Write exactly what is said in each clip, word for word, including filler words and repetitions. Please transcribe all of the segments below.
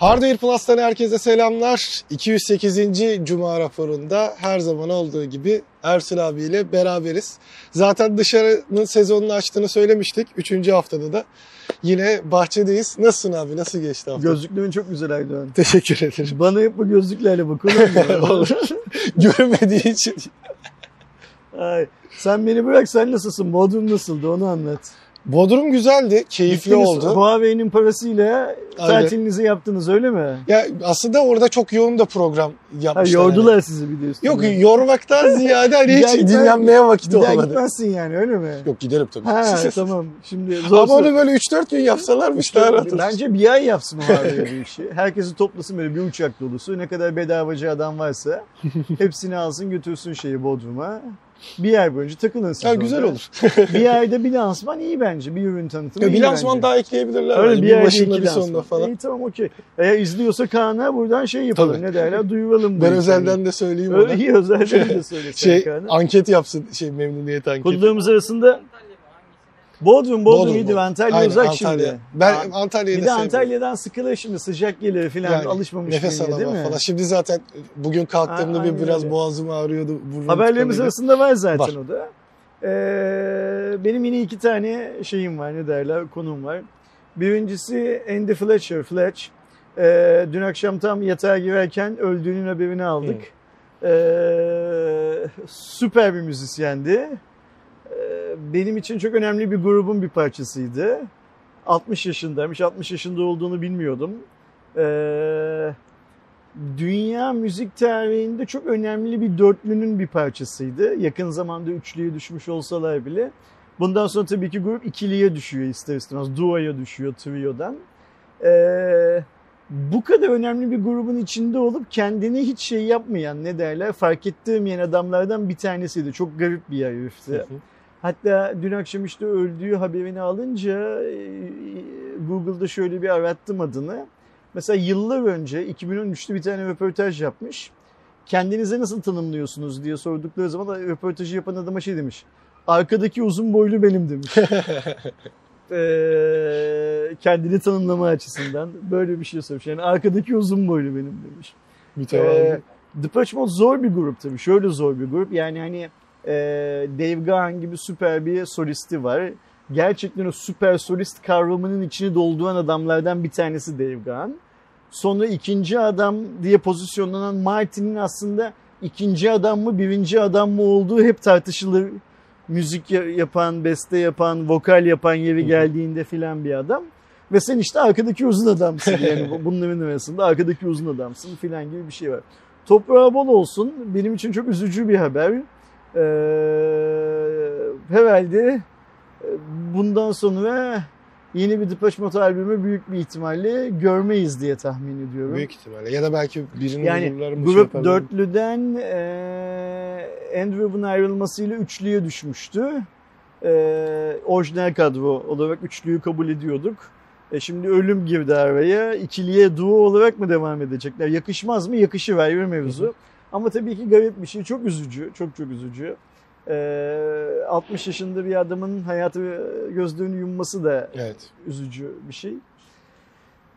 Hardyir Plus'tan herkese selamlar. iki yüz sekizinci Cuma raporunda her zaman olduğu gibi Ersu abiyle beraberiz. Zaten dışarının sezonunu açtığını söylemiştik. Üçüncü haftada da yine bahçedeyiz. Nasılsın abi? Nasıl geçti hafta? Gözlüklerin çok güzel Aydoğan. Teşekkür ederim. Bana hep bu gözlüklerle bakıyorlar. Görmediği için. Ay, sen beni bırak, sen nasılsın? Bodrum nasıldı? Onu anlat. Bodrum güzeldi, keyifli İkiniz oldu. Huawei'nin parasıyla tatilinizi yaptınız öyle mi? Ya aslında orada çok yoğun da program yapmışlar. Ha, yordular yani sizi biliyorsun. Yok yani. Yormaktan ziyade hani hiç giden, dinlenmeye vakit olmadı. Bir daha gitmezsin yani öyle mi? Yok giderim tabii. Ha, tamam. Şimdi zor ama onu böyle üç dört gün yapsalarmış daha rahat. Bence bir ay yapsın Huawei bir işi. Herkesi toplasın böyle bir uçak dolusu. Ne kadar bedavacı adam varsa hepsini alsın götürsün şeyi Bodrum'a. Bir ay boyunca takılın siz. Ya güzel olur. Bir ayda bir lansman iyi bence. Bir ürün tanıtımı ya, iyi bir lansman bence. Daha ekleyebilirler. Öyle bir, bir başında bir sonunda falan. İyi tamam okey. Eğer izliyorsa Kaan'a buradan şey yapalım. Tabii. Ne derler duyuralım. Ben özelden de söyleyeyim öyle ona. Öyle iyi özelden de söyleyeyim. Şey Kaan'a. Anket yapsın. Şey memnuniyet anketi. Kodlarımız arasında Bodrum, Bodrum iyiydi. Antalya uzak Antalya. Şimdi. Ben Antalya'yı da bir de Antalya'dan sıkılır şimdi. Sıcak gelir falan yani, alışmamış gibi değil mi? Falan. Şimdi zaten bugün kalktığımda Aa, bir biraz öyle. Boğazım ağrıyordu. Haberlerimiz tıkanıydı. Arasında var zaten var. O da. Ee, benim yine iki tane şeyim var ne derler konum var. Birincisi Andy Fletcher. Fletch. Ee, dün akşam tam yatağa girerken öldüğünün haberini aldık. Hmm. Ee, süper bir müzisyendi. Benim için çok önemli bir grubun bir parçasıydı. altmış yaşındaymış, altmış yaşında olduğunu bilmiyordum. Ee, dünya müzik tarihinde çok önemli bir dörtlünün bir parçasıydı. Yakın zamanda üçlüye düşmüş olsalar bile. Bundan sonra tabii ki grup ikiliye düşüyor ister istemez. Duo'ya düşüyor, trio'dan. Ee, bu kadar önemli bir grubun içinde olup kendini hiç şey yapmayan ne derler fark ettirmeyen adamlardan bir tanesiydi. Çok garip bir herifti. Hatta dün akşam işte öldüğü haberini alınca Google'da şöyle bir arattım adını. Mesela yıllar önce iki bin on üçte bir tane röportaj yapmış. Kendinize nasıl tanımlıyorsunuz diye sordukları zaman röportajı yapan adama şey demiş. Arkadaki uzun boylu benim demiş. ee, kendini tanımlama açısından böyle bir şey söylemiş. Yani arkadaki uzun boylu benim demiş. Ee, Depeche Mode zor bir grup tabii. Şöyle zor bir grup. Yani hani Dave Gahan gibi süper bir solisti var. Gerçekten o süper solist kavramının içini dolduran adamlardan bir tanesi Dave Gahan. Sonra ikinci adam diye pozisyonlanan Martin'in aslında ikinci adam mı birinci adam mı olduğu hep tartışılır. Müzik yapan, beste yapan, vokal yapan yeri geldiğinde filan bir adam. Ve sen işte arkadaki uzun adamsın yani bunların arasında arkadaki uzun adamsın filan gibi bir şey var. Toprağı bol olsun benim için çok üzücü bir haber. Ee, herhalde bundan sonra yeni bir Depeche Mode albümü büyük bir ihtimalle görmeyiz diye tahmin ediyorum. Büyük ihtimalle ya da belki birinin yani grup şey dörtlüden e, Andrew'un ayrılmasıyla üçlüye düşmüştü. E, orijinal kadro olarak üçlüyü kabul ediyorduk. E şimdi ölüm girdi araya. İkiliye duo olarak mı devam edecekler? Yakışmaz mı? Yakışıver bir mevzu. Hı hı. Ama tabii ki garip bir şey. Çok üzücü. Çok çok üzücü. Ee, altmış yaşında bir adamın hayatı gözlerini yumması da evet. Üzücü bir şey.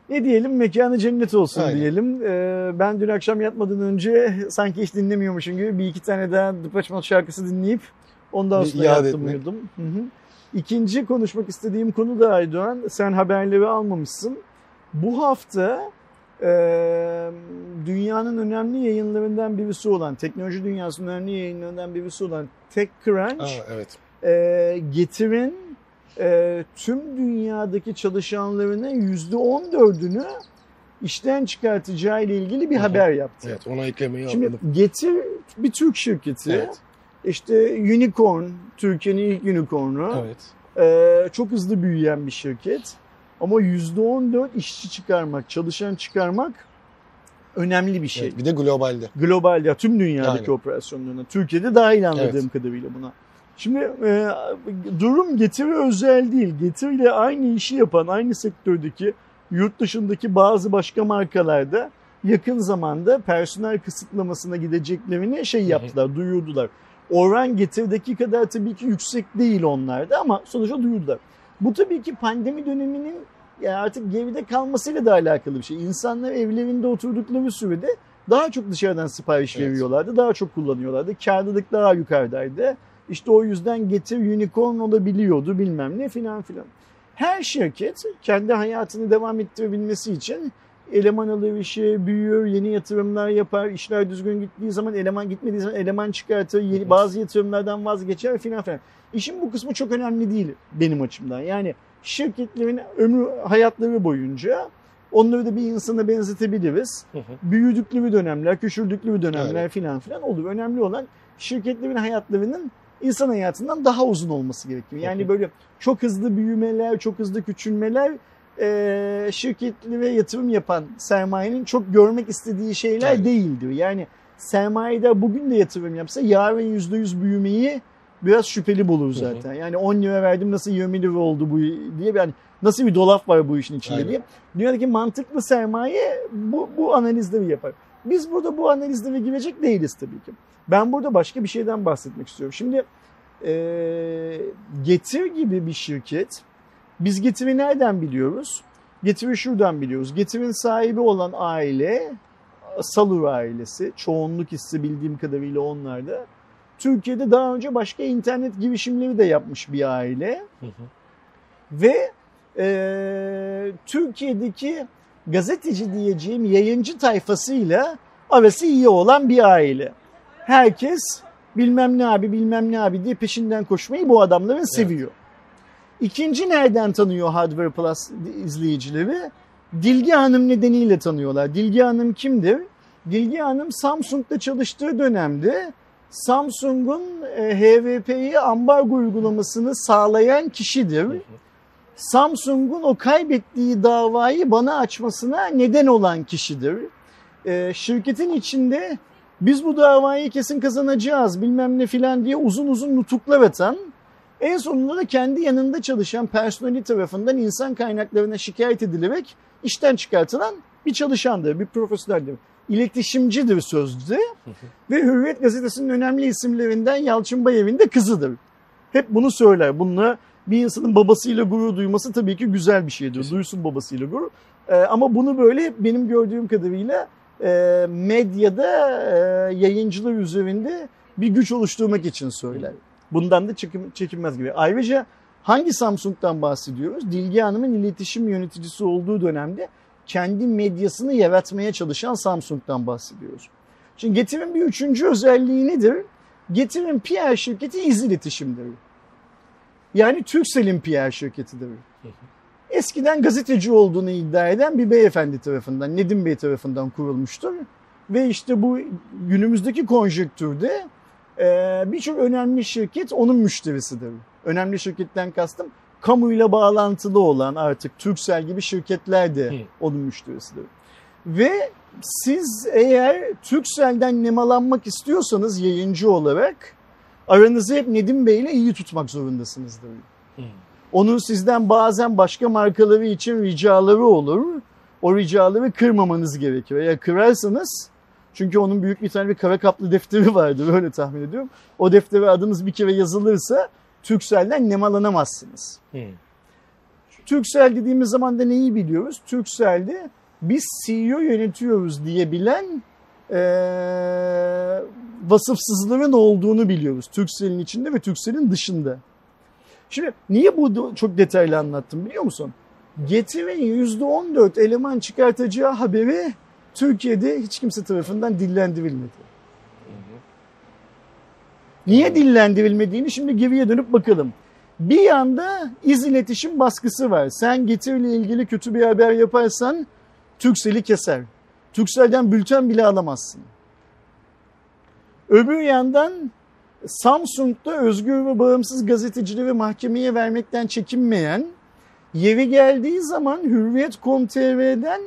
Ne diyelim? Mekanı cennet olsun aynen. Diyelim. Ee, ben dün akşam yatmadan önce sanki hiç dinlemiyormuşum gibi bir iki tane daha Depeche Mode şarkısı dinleyip ondan sonra yattım uyudum. Hı hı. İkinci konuşmak istediğim konu da Aydoğan. Sen haberleri almamışsın. Bu hafta Ee, dünyanın önemli yayınlarından birisi olan, teknoloji dünyasının önemli yayınlarından birisi olan TechCrunch, Aa, evet. e, Getir'in e, tüm dünyadaki çalışanlarının yüzde on dördünü işten çıkartacağı ile ilgili bir Aha. haber yaptı. Evet, ona eklemeyi Şimdi anladım. Getir bir Türk şirketi, evet. işte Unicorn, Türkiye'nin ilk Unicorn'u, evet. e, çok hızlı büyüyen bir şirket. Ama yüzde on dört işçi çıkarmak, çalışan çıkarmak önemli bir şey. Evet, bir de globalde. Globalde, tüm dünyadaki yani. Operasyonlarına. Türkiye'de dahil anladığım evet. kadarıyla buna. Şimdi e, durum Getir'e özel değil. Getir'le aynı işi yapan, aynı sektördeki, yurt dışındaki bazı başka markalarda yakın zamanda personel kısıtlamasına gideceklerini şey yaptılar, Hı-hı. duyurdular. Oran Getir'deki kadar tabii ki yüksek değil onlarda ama sonuçta duyurdular. Bu tabii ki pandemi döneminin yani artık geride kalmasıyla da alakalı bir şey. İnsanlar evlerinde oturdukları sürede daha çok dışarıdan sipariş evet. veriyorlardı, daha çok kullanıyorlardı. Kârlılık daha yukarıdaydı. İşte o yüzden Getir Unicorn olabiliyordu bilmem ne filan filan. Her şirket kendi hayatını devam ettirebilmesi için eleman alır işi, büyüyor, yeni yatırımlar yapar, işler düzgün gittiği zaman eleman, gitmediği zaman eleman çıkartır, yeni, bazı yatırımlardan vazgeçer filan filan. İşin bu kısmı çok önemli değil benim açımdan. Yani şirketlerin ömrü, hayatları boyunca onları da bir insana benzetebiliriz. Hı hı. Büyüdükleri dönemler, küçüldükleri dönemler evet. filan filan olur. Önemli olan şirketlerin hayatlarının insan hayatından daha uzun olması gerekiyor. Yani hı hı. böyle çok hızlı büyümeler, çok hızlı küçülmeler e, şirketli ve yatırım yapan sermayenin çok görmek istediği şeyler evet. değildir. Yani sermayede bugün de yatırım yapsa yarın yüzde yüz büyümeyi biraz şüpheli bulur zaten. Hı hı. Yani on lira verdim nasıl yirmi lira oldu bu diye, yani nasıl bir dolap var bu işin içinde Aynen. diye. Dünyadaki mantıklı sermaye bu, bu analizleri yapar. Biz burada bu analizlere girecek değiliz tabii ki. Ben burada başka bir şeyden bahsetmek istiyorum. Şimdi e, Getir gibi bir şirket, biz Getir'i nereden biliyoruz? Getir'i şuradan biliyoruz. Getir'in sahibi olan aile, Salur ailesi, çoğunluk hissi bildiğim kadarıyla onlarda. Türkiye'de daha önce başka internet girişimleri de yapmış bir aile. Hı hı. Ve e, Türkiye'deki gazeteci diyeceğim yayıncı tayfasıyla arası iyi olan bir aile. Herkes bilmem ne abi bilmem ne abi diye peşinden koşmayı bu adamların seviyor. Evet. İkinci nereden tanıyor Hardyir Plus izleyicileri? Dilgi Hanım nedeniyle tanıyorlar. Dilgi Hanım kimdir? Dilgi Hanım Samsung'da çalıştığı dönemde Samsung'un H V P'yi ambargo uygulamasını sağlayan kişidir. Samsung'un o kaybettiği davayı bana açmasına neden olan kişidir. E, şirketin içinde biz bu davayı kesin kazanacağız bilmem ne filan diye uzun uzun nutuklar atan, en sonunda da kendi yanında çalışan personeli tarafından insan kaynaklarına şikayet edilerek işten çıkartılan bir çalışandır, bir profesördir. İletişimcidir sözde ve Hürriyet gazetesinin önemli isimlerinden Yalçınbayev'in de kızıdır. Hep bunu söyler. Bununla bir insanın babasıyla gurur duyması tabii ki güzel bir şeydir. Kesinlikle. Duysun babasıyla gurur. Ee, ama bunu böyle benim gördüğüm kadarıyla e, medyada e, yayıncılar üzerinde bir güç oluşturmak için söyler. Bundan da çekin, çekinmez gibi. Ayrıca hangi Samsung'dan bahsediyoruz? Dilgi Hanım'ın iletişim yöneticisi olduğu dönemde kendi medyasını yaratmaya çalışan Samsung'dan bahsediyoruz. Şimdi Getir'in bir üçüncü özelliği nedir? Getir'in P R şirketi iz iletişimdir. Yani Turkcell'in P R şirketidir. Eskiden gazeteci olduğunu iddia eden bir beyefendi tarafından, Nedim Bey tarafından kurulmuştur. Ve işte bu günümüzdeki konjüktürde birçok önemli şirket onun müşterisidir. Önemli şirketten kastım, kamuyla bağlantılı olan artık Turkcell gibi şirketler de onun müşterisidir. Ve siz eğer Turkcell'den nemalanmak istiyorsanız yayıncı olarak aranızı hep Nedim Bey ile iyi tutmak zorundasınızdır. Onun sizden bazen başka markaları için ricaları olur. O ricaları kırmamanız gerekir. Eğer kırarsanız, çünkü onun büyük bir tane bir kara kaplı defteri vardır öyle tahmin ediyorum. O deftere adınız bir kere yazılırsa Turkcell'den nemalanamazsınız. Hmm. Turkcell dediğimiz zaman da neyi biliyoruz? Turkcell'de biz C E O yönetiyoruz diyebilen ee, vasıfsızların olduğunu biliyoruz. Turkcell'in içinde ve Turkcell'in dışında. Şimdi niye bu çok detaylı anlattım biliyor musun? Getir'in yüzde on dört eleman çıkartacağı haberi Türkiye'de hiç kimse tarafından dillendirilmedi. Niye dillendirilmediğini şimdi geriye dönüp bakalım. Bir yanda iz iletişim baskısı var. Sen Getir'le ilgili kötü bir haber yaparsan Turkcell'i keser. Turkcell'den bülten bile alamazsın. Öbür yandan Samsung'da özgür ve bağımsız gazetecileri mahkemeye vermekten çekinmeyen, yeri geldiği zaman Hürriyet nokta com nokta tr'den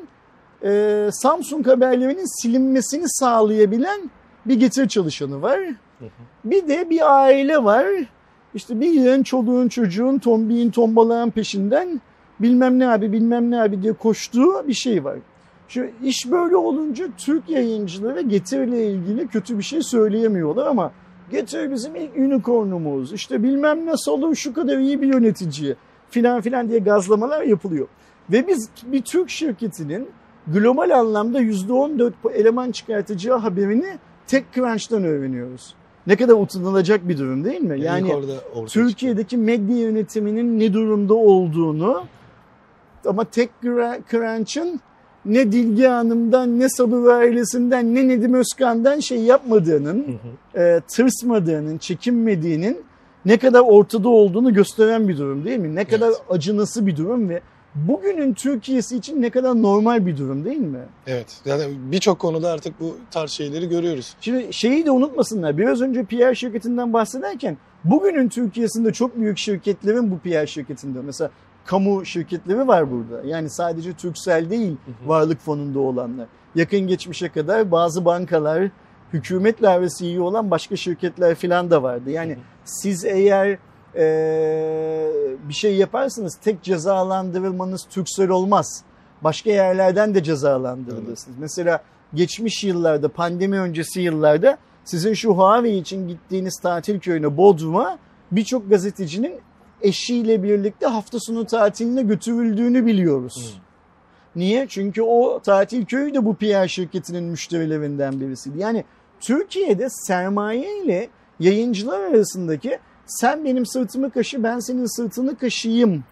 e, Samsung haberlerinin silinmesini sağlayabilen bir Getir çalışanı var. Bir de bir aile var, işte bir yığın çoluğun çocuğun tombiğin tombalağın peşinden bilmem ne abi bilmem ne abi diye koştuğu bir şey var. Şu iş böyle olunca Türk yayıncıları Getir'le ilgili kötü bir şey söyleyemiyorlar ama Getir bizim ilk unicornumuz, işte bilmem ne Salur şu kadar iyi bir yönetici filan filan diye gazlamalar yapılıyor. Ve biz bir Türk şirketinin global anlamda yüzde on dört eleman çıkartacağı haberini TechCrunch'tan öğreniyoruz. Ne kadar utanılacak bir durum değil mi? Yani Türkiye'deki çıkıyor. Medya yönetiminin ne durumda olduğunu ama TechCrunch'ın ne Dilgi Hanım'dan, ne Salur ailesinden, ne Nedim Özkan'dan şey yapmadığının, hı hı. E, tırsmadığının, çekinmediğinin ne kadar ortada olduğunu gösteren bir durum değil mi? Ne kadar evet. acınası bir durum ve bugünün Türkiye'si için ne kadar normal bir durum değil mi? Evet. Yani birçok konuda artık bu tarz şeyleri görüyoruz. Şimdi şeyi de unutmasınlar. Biraz önce P R şirketinden bahsederken bugünün Türkiye'sinde çok büyük şirketlerin bu P R şirketinde mesela kamu şirketleri var burada. Yani sadece Turkcell değil varlık fonunda olanlar. Yakın geçmişe kadar bazı bankalar, hükümetler ve C E O olan başka şirketler falan da vardı. Yani siz eğer Ee, bir şey yaparsanız tek cezalandırılmanız Turkcell olmaz. Başka yerlerden de cezalandırılırsınız. Evet. Mesela geçmiş yıllarda, pandemi öncesi yıllarda sizin şu Huawei için gittiğiniz tatil köyüne Bodrum'a birçok gazetecinin eşiyle birlikte hafta sonu tatiline götürüldüğünü biliyoruz. Hmm. Niye? Çünkü o tatil köyü de bu P R şirketinin müşterilerinden birisiydi. Yani Türkiye'de sermaye ile yayıncılar arasındaki sen benim sırtımı kaşı, ben senin sırtını kaşıyım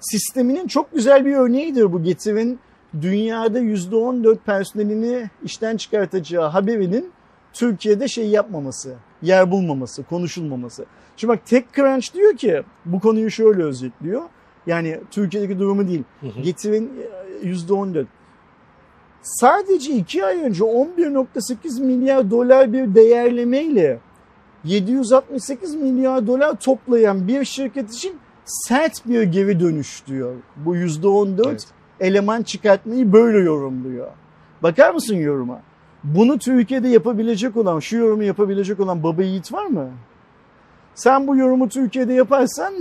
sisteminin çok güzel bir örneğidir bu. Getir'in dünyada yüzde on dört personelini işten çıkartacağı haberinin Türkiye'de şey yapmaması, yer bulmaması, konuşulmaması. Şimdi bak TechCrunch diyor ki bu konuyu şöyle özetliyor. Yani Türkiye'deki durumu değil. Getir'in yüzde on dört. Sadece iki ay önce on bir virgül sekiz milyar dolar bir değerlemeyle yedi yüz altmış sekiz milyar dolar toplayan bir şirket için sert bir geri dönüş diyor. Bu yüzde on dört evet. eleman çıkartmayı böyle yorumluyor. Bakar mısın yoruma? Bunu Türkiye'de yapabilecek olan, şu yorumu yapabilecek olan baba yiğit var mı? Sen bu yorumu Türkiye'de yaparsan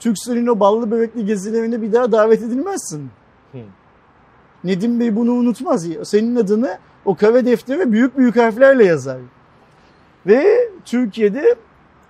Turkcell'in o ballı börekli gezilerine bir daha davet edilmezsin. Hmm. Nedim Bey bunu unutmaz. Senin adını o kare deftere büyük büyük harflerle yazar. Ve Türkiye'de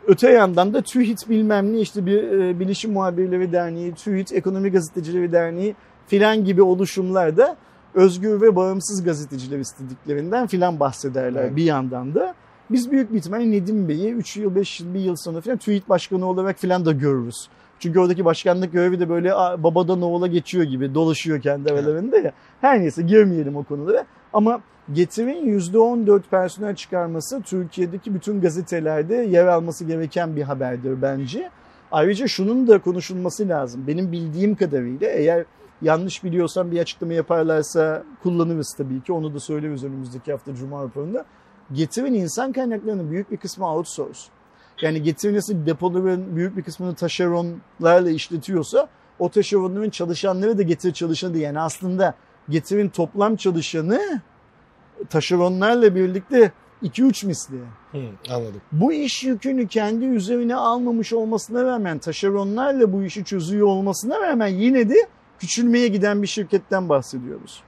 öte yandan da TÜİT bilmem ne işte bir e, Bilişim Muhabirleri Derneği, TÜİT, Ekonomi Gazetecileri Derneği filan gibi oluşumlar da özgür ve bağımsız gazeteciler istediklerinden filan bahsederler evet. bir yandan da. Biz büyük bir ihtimalle Nedim Bey'i üç yıl, beş yıl, bir yıl sonra filan TÜİT başkanı olarak filan da görürüz. Çünkü oradaki başkanlık görevi de böyle babadan oğula geçiyor gibi dolaşıyor kendi aralarında evet. ya. Her neyse girmeyelim o konulara ama Getir'in yüzde on dört personel çıkarması Türkiye'deki bütün gazetelerde yer alması gereken bir haberdir bence. Ayrıca şunun da konuşulması lazım. Benim bildiğim kadarıyla eğer yanlış biliyorsam bir açıklama yaparlarsa kullanırız tabii ki. Onu da söyleriz önümüzdeki hafta Cuma raporunda. Getir'in insan kaynaklarının büyük bir kısmı outsource. Yani Getir'in nasıl depoların büyük bir kısmını taşeronlarla işletiyorsa o taşeronların çalışanları da Getir çalışanı. Yani aslında Getir'in toplam çalışanı taşeronlarla birlikte iki üç misli. Hı, anladım. Bu iş yükünü kendi üzerine almamış olmasına rağmen taşeronlarla bu işi çözüyor olmasına rağmen yine de küçülmeye giden bir şirketten bahsediyoruz.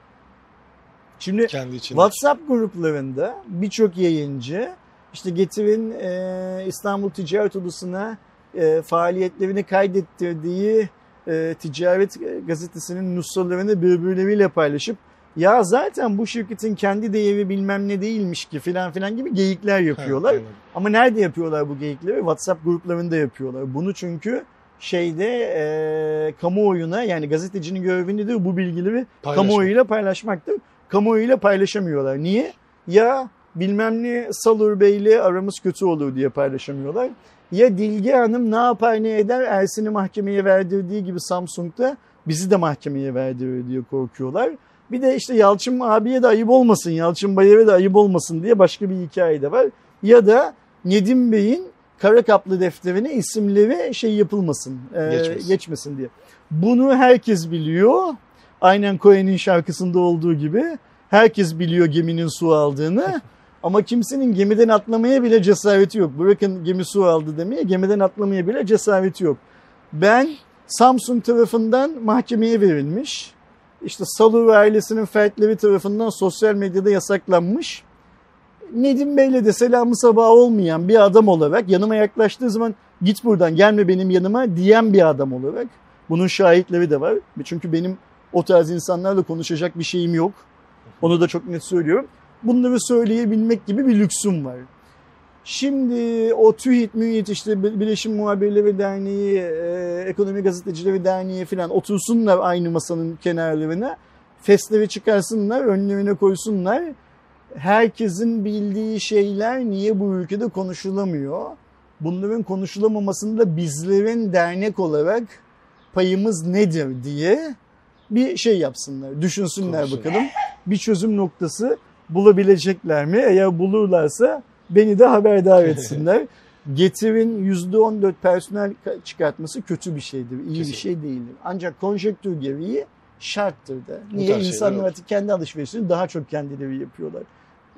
Şimdi WhatsApp gruplarında birçok yayıncı işte Getir'in e, İstanbul Ticaret Odası'na e, faaliyetlerini kaydettirdiği e, Ticaret Gazetesi'nin nüshalarını birbirleriyle paylaşıp ya zaten bu şirketin kendi değeri bilmem ne değilmiş ki filan filan gibi geyikler yapıyorlar. Evet, ama nerede yapıyorlar bu geyikleri? WhatsApp gruplarında yapıyorlar. Bunu çünkü şeyde e, kamuoyuna yani gazetecinin görevindedir bu bilgileri kamuoyuyla paylaşmaktır. Kamuoyuyla paylaşamıyorlar. Niye? Ya bilmem ne Salur Bey'le aramız kötü olur diye paylaşamıyorlar. Ya Dilgi Hanım ne yapar ne eder Ersin'i mahkemeye verdirdiği gibi Samsung'da bizi de mahkemeye verdiriyor diye korkuyorlar. Bir de işte Yalçın abiye de ayıp olmasın, Yalçınbayev'e de ayıp olmasın diye başka bir hikaye de var. Ya da Nedim Bey'in kara kaplı defterine isimleri şey yapılmasın, geçmesin. E, geçmesin diye. Bunu herkes biliyor. Aynen Cohen'in şarkısında olduğu gibi herkes biliyor geminin su aldığını. Ama kimsenin gemiden atlamaya bile cesareti yok. Bırakın gemi su aldı demeye, gemiden atlamaya bile cesareti yok. Ben Samsung tarafından mahkemeye verilmiş. İşte Salur ailesinin fertleri tarafından sosyal medyada yasaklanmış. Nedim Bey'le de selamı sabahı olmayan bir adam olarak yanıma yaklaştığı zaman git buradan gelme benim yanıma diyen bir adam olarak. Bunun şahitleri de var. Çünkü benim O tarz insanlarla konuşacak bir şeyim yok. Onu da çok net söylüyorum. Bunları söyleyebilmek gibi bir lüksüm var. Şimdi o TÜİT, MÜİT, işte Birleşim Muhabirleri Derneği, e, Ekonomi Gazetecileri Derneği falan otursunlar aynı masanın kenarlarına. Fesleri çıkarsınlar, önlerine koysunlar. Herkesin bildiği şeyler niye bu ülkede konuşulamıyor? Bunların konuşulamamasında bizlerin dernek olarak payımız nedir diye bir şey yapsınlar. Düşünsünler Konuşun. Bakalım. Bir çözüm noktası bulabilecekler mi? Eğer bulurlarsa beni de haberdar etsinler. Getir'in yüzde on dört personel çıkartması kötü bir şeydir. İyi Kesinlikle. Bir şey değildir. Ancak konjektür gereği şarttır da. Niye? İnsanlar artık kendi alışverişini daha çok kendileri yapıyorlar.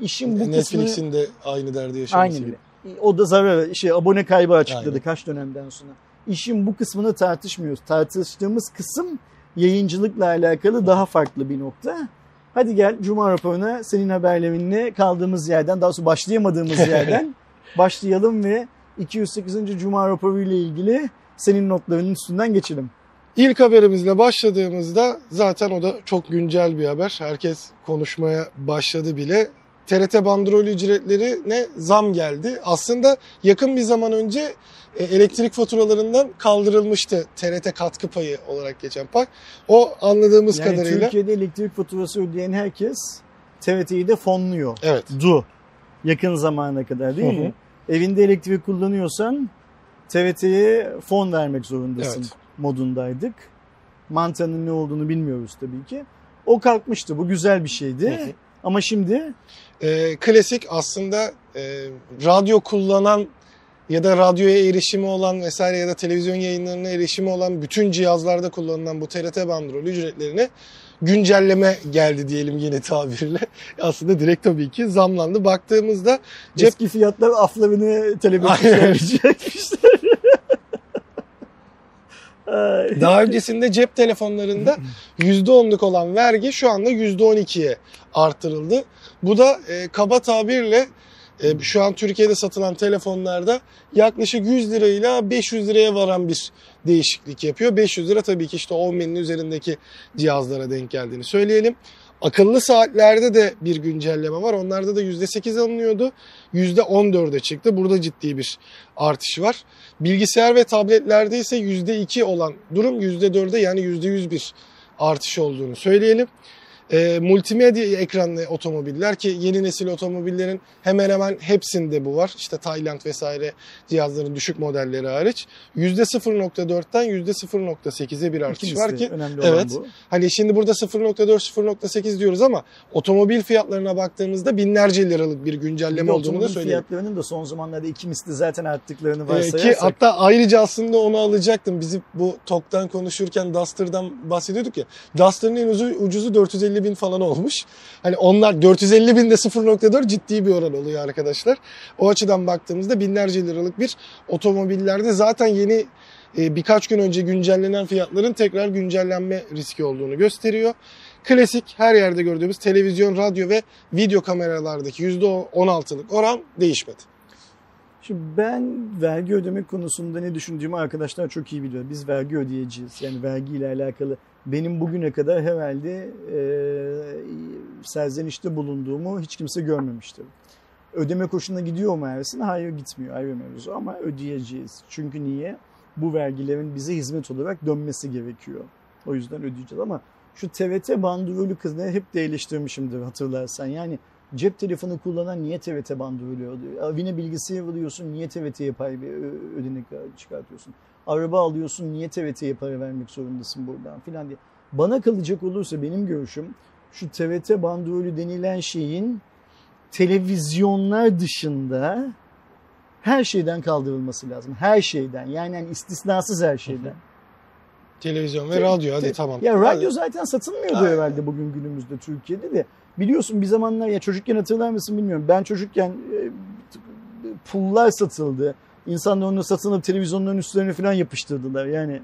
İşin bu Netflix'in kısmını... Netflix'in de aynı derdi yaşaması aynı gibi. O da zarar, şey, abone kaybı açıkladı Aynen. kaç dönemden sonra. İşin bu kısmını tartışmıyoruz. Tartıştığımız kısım yayıncılıkla alakalı daha farklı bir nokta. Hadi gel Cuma raporuna, senin haberlerinle kaldığımız yerden, daha sonra başlayamadığımız yerden başlayalım ve iki yüz sekizinci Cuma raporu ile ilgili senin notlarının üstünden geçelim. İlk haberimizle başladığımızda zaten o da çok güncel bir haber. Herkes konuşmaya başladı bile. T R T bandrol ücretlerine zam geldi. Aslında yakın bir zaman önce elektrik faturalarından kaldırılmıştı T R T katkı payı olarak geçen pay. O anladığımız yani kadarıyla... Türkiye'de elektrik faturası ödeyen herkes T R T'yi de fonluyor. Evet. Du. Yakın zamana kadar değil Hı-hı. mi? Evinde elektrik kullanıyorsan T R T'ye fon vermek zorundasın evet. modundaydık. Mantığının ne olduğunu bilmiyoruz tabii ki. O kalkmıştı. Bu güzel bir şeydi. Hı-hı. Ama şimdi? E, klasik aslında e, radyo kullanan ya da radyoya erişimi olan vesaire ya da televizyon yayınlarına erişimi olan bütün cihazlarda kullanılan bu T R T bandrol ücretlerine güncelleme geldi diyelim yeni tabirle. Aslında direkt tabii ki zamlandı. Baktığımızda cep... Eski fiyatlar aflarını televizyonlayacakmışlar. Daha öncesinde cep telefonlarında yüzde onluk olan vergi şu anda yüzde on ikiye artırıldı. Bu da e, kaba tabirle e, şu an Türkiye'de satılan telefonlarda yaklaşık yüz lirayla beş yüz liraya varan bir değişiklik yapıyor. beş yüz lira tabii ki işte on binin üzerindeki cihazlara denk geldiğini söyleyelim. Akıllı saatlerde de bir güncelleme var. Onlarda da yüzde sekiz alınıyordu. yüzde on dörde çıktı. Burada ciddi bir artış var. Bilgisayar ve tabletlerde ise yüzde iki olan durum yüzde dörde yani yüzde yüz bir artış olduğunu söyleyelim. E, multimedya ekranlı otomobiller ki yeni nesil otomobillerin hemen hemen hepsinde bu var. İşte Tayland vesaire cihazların düşük modelleri hariç. yüzde sıfır nokta dörtten yüzde sıfır nokta sekize bir artış İkincisi, var ki. Evet. Hani şimdi burada sıfır nokta dört sıfır nokta sekiz diyoruz ama otomobil fiyatlarına baktığımızda binlerce liralık bir güncelleme bir olduğunu da söyleyeyim. Otomobil fiyatlarının da son zamanlarda iki misli zaten arttıklarını varsayarsak. E, ki hatta ayrıca aslında onu alacaktım. Bizim bu T O K'tan konuşurken Duster'dan bahsediyorduk ya. Duster'ın en ucuzu dört yüz elli bin falan olmuş. Hani onlar dört yüz elli binde sıfır nokta dört ciddi bir oran oluyor arkadaşlar. O açıdan baktığımızda binlerce liralık bir otomobillerde zaten yeni e, birkaç gün önce güncellenen fiyatların tekrar güncellenme riski olduğunu gösteriyor. Klasik her yerde gördüğümüz televizyon, radyo ve video kameralardaki yüzde on altılık oran değişmedi. Şimdi ben vergi ödemek konusunda ne düşündüğümü arkadaşlar çok iyi biliyor. Biz vergi ödeyeceğiz. Yani vergiyle alakalı benim bugüne kadar herhalde e, serzenişte bulunduğumu hiç kimse görmemişti. Ödeme koşuna gidiyor mu Ersin? Hayır, gitmiyor. Ayrı mevzu ama ödeyeceğiz. Çünkü niye? Bu vergilerin bize hizmet olarak dönmesi gerekiyor. O yüzden ödeyeceğiz ama şu T R T bandrolü kızını hep de eleştirmişimdir hatırlarsan. Yani cep telefonu kullanan niye T R T bandrolü alıyor? Evine bilgisayar alıyorsun, niye T R T'ye pay ödenek çıkartıyorsun? Araba alıyorsun, niye T R T'ye para vermek zorundasın buradan filan diye. Bana kalacak olursa benim görüşüm şu T R T bandrolü denilen şeyin televizyonlar dışında her şeyden kaldırılması lazım. Her şeyden yani, yani istisnasız her şeyden. Hı hı. Televizyon ve te- radyo hadi te- tamam. Ya radyo zaten satılmıyordu Aynen. herhalde bugün günümüzde Türkiye'de de. Biliyorsun bir zamanlar ya çocukken hatırlar mısın bilmiyorum. Ben çocukken e, pullar satıldı. İnsanlar onu satın alıp televizyonların üstlerine falan yapıştırdılar. Yani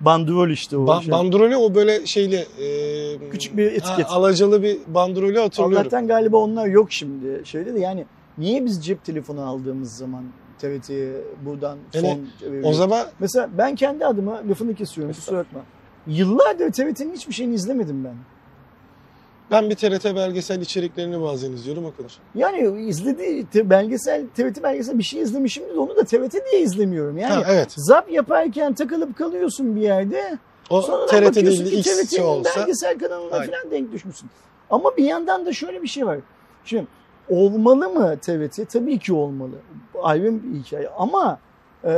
bandrol işte o. Ba- şey. Bandrolü o böyle şeyle e, küçük bir etiket. Ha, alacalı bir bandrolü hatırlıyorum. Allah'tan galiba onlar yok şimdi. Şöyle de yani niye biz cep telefonu aldığımız zaman T R T'ye buradan yani, fon... O zaman... Mesela ben kendi adıma lafını kesiyorum. Kusura bakma. Yıllardır T R T'nin hiçbir şeyini izlemedim ben. Ben bir T R T belgesel içeriklerini bazen izliyorum, o kadar. Yani izlediği belgesel, T R T belgesel bir şey izlemişim de onu da T R T diye izlemiyorum. Yani ha, evet. Zap yaparken takılıp kalıyorsun bir yerde. O sonra T R T değil, T R T'nin olsa... belgesel kanalına aynen. falan denk düşmüşsün. Ama bir yandan da şöyle bir şey var. Şimdi olmalı mı T R T? Tabii ki olmalı. Ayrı bir hikaye. Ama e,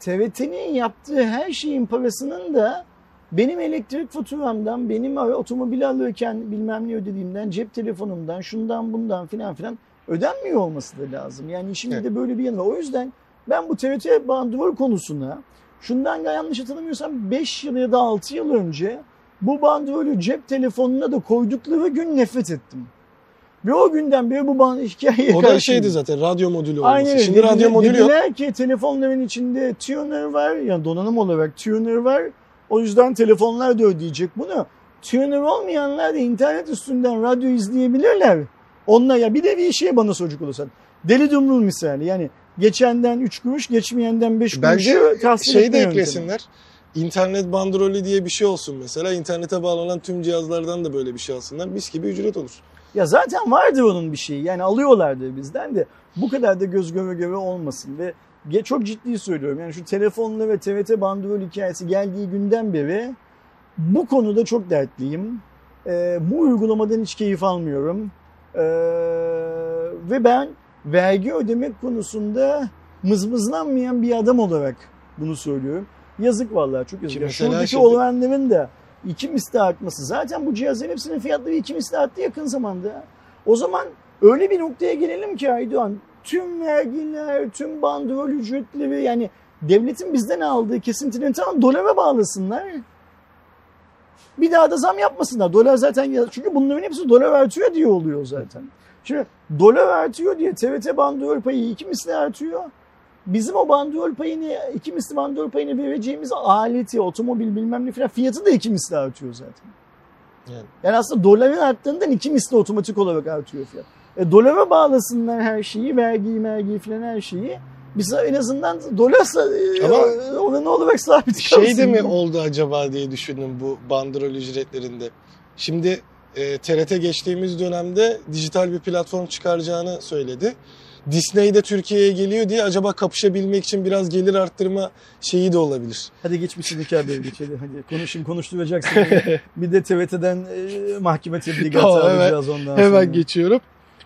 T R T'nin yaptığı her şeyin parasının da benim elektrik faturamdan, benim otomobili alırken bilmem ne ödediğimden, cep telefonumdan, şundan bundan filan filan ödenmiyor olması da lazım. Yani şimdi evet. de böyle bir yanı var. O yüzden ben bu T R T bandrol konusuna şundan yanlış hatırlamıyorsam beş yıl ya da altı yıl önce bu bandrolü cep telefonuna da koydukları gün nefret ettim. Ve o günden beri bu bana hikayeye o karşı... O da şeydi zaten, radyo modülü olması. Aynen, şimdi dediler, radyo modülü yok. Dediler ki telefonların içinde tuner var, yani donanım olarak tuner var. O yüzden telefonlar da ödeyecek bunu. Tuner olmayanlar da internet üstünden radyo izleyebilirler. Onlar ya bir de bir şey bana çocuk olursa. Deli dumrul misali yani geçenden üç kuruş, geçmeyenden beş kuruş. Bence şeyi de eklesinler. İnternet bandrolü diye bir şey olsun mesela. İnternete bağlanan tüm cihazlardan da böyle bir şey alsınlar. Mis gibi ücret olur. Ya zaten vardı onun bir şeyi. Yani alıyorlardı bizden de. Bu kadar da göz göre göre olmasın ve çok ciddi söylüyorum. Yani şu telefonla ve T R T bandrol hikayesi geldiği günden beri bu konuda çok dertliyim. Ee, bu uygulamadan hiç keyif almıyorum. Ee, ve ben vergi ödemek konusunda mızmızlanmayan bir adam olarak bunu söylüyorum. Yazık vallahi, çok yazık. Yani şuradaki şimdi... olanların da iki misli artması. Zaten bu cihazların hepsinin fiyatları iki misli arttı yakın zamanda. O zaman öyle bir noktaya gelelim ki Aydoğan, tüm vergiler, tüm bandrol ücretleri, yani devletin bizden aldığı kesintilerini tam dolara bağlasınlar. Bir daha da zam yapmasınlar. Dolar zaten, çünkü bunların hepsi dolar artıyor diye oluyor zaten. Şimdi dolar artıyor diye T R T bandrol payı iki misli artıyor. Bizim o bandrol payını, iki misli bandrol payını vereceğimiz aleti, otomobil bilmem ne falan fiyatı da iki misli artıyor zaten. Yani, yani aslında doların arttığından iki misli otomatik olarak artıyor fiyat. E, dolara bağlasınlar her şeyi, vergiyi, vergiyi falan her şeyi. Biz en azından dolarsa e, oranı olarak sabit kalsın. Şey de mi oldu acaba diye düşündüm bu bandrol ücretlerinde. Şimdi e, T R T geçtiğimiz dönemde dijital bir platform çıkaracağını söyledi. Disney de Türkiye'ye geliyor diye acaba kapışabilmek için biraz gelir arttırma şeyi de olabilir. Hadi geçmişsin hikaye böyle geçelim. Hadi konuşayım, konuşturacaksın. Bir de T R T'den e, mahkeme tebligatı alacağız ondan sonra. Hemen geçiyorum.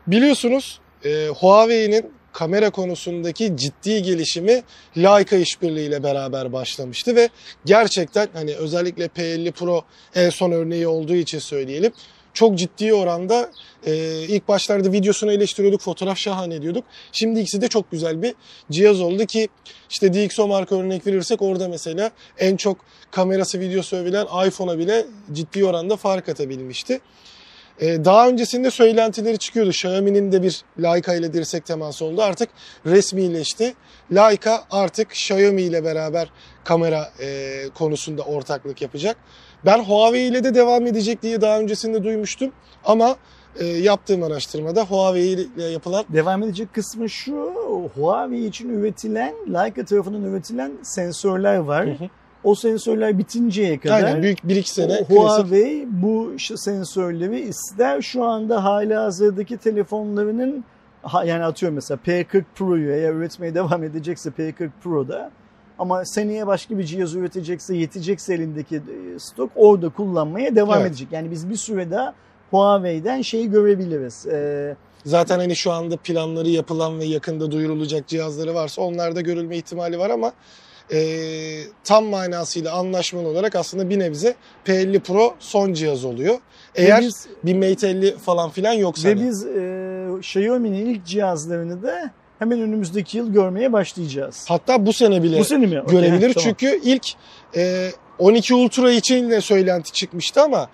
Biliyorsunuz e, Huawei'nin kamera konusundaki ciddi gelişimi Leica işbirliğiyle beraber başlamıştı ve gerçekten hani özellikle P elli Pro en son örneği olduğu için söyleyelim. Çok ciddi oranda e, ilk başlarda videosunu eleştiriyorduk, fotoğraf şahane diyorduk. Şimdi ikisi de çok güzel bir cihaz oldu ki işte D X O marka örnek verirsek orada mesela en çok kamerası videosu övülen iPhone'a bile ciddi oranda fark atabilmişti. E, daha öncesinde söylentileri çıkıyordu. Xiaomi'nin de bir Leica ile dirsek teması oldu. Artık resmileşti. Leica artık Xiaomi ile beraber kamera e, konusunda ortaklık yapacak. Ben Huawei ile de devam edecek diye daha öncesinde duymuştum ama e, yaptığım araştırmada Huawei ile yapılan... Devam edecek kısmı şu, Huawei için üretilen, Leica tarafından üretilen sensörler var. Hı hı. O sensörler bitinceye kadar... Aynen, büyük bir iki sene. Huawei klasik. Bu sensörleri ister şu anda hala hazırdaki telefonlarının, yani atıyorum mesela P kırk Pro'yu eğer üretmeye devam edecekse P kırk Pro'da, ama seneye başka bir cihaz üretecekse, yetecekse elindeki stok orada kullanmaya devam evet. edecek. Yani biz bir süre daha Huawei'den şeyi görebiliriz. Ee, Zaten hani şu anda planları yapılan ve yakında duyurulacak cihazları varsa onlarda görülme ihtimali var ama e, tam manasıyla anlaşmalı olarak aslında bir nebze P elli Pro son cihaz oluyor. Eğer biz, bir Mate elli falan filan yoksa. Ve hani. biz e, Xiaomi'nin ilk cihazlarını da hemen önümüzdeki yıl görmeye başlayacağız. Hatta bu sene bile bu sene okay, görebilir. Tamam. Çünkü ilk e, on iki Ultra için de söylenti çıkmıştı ama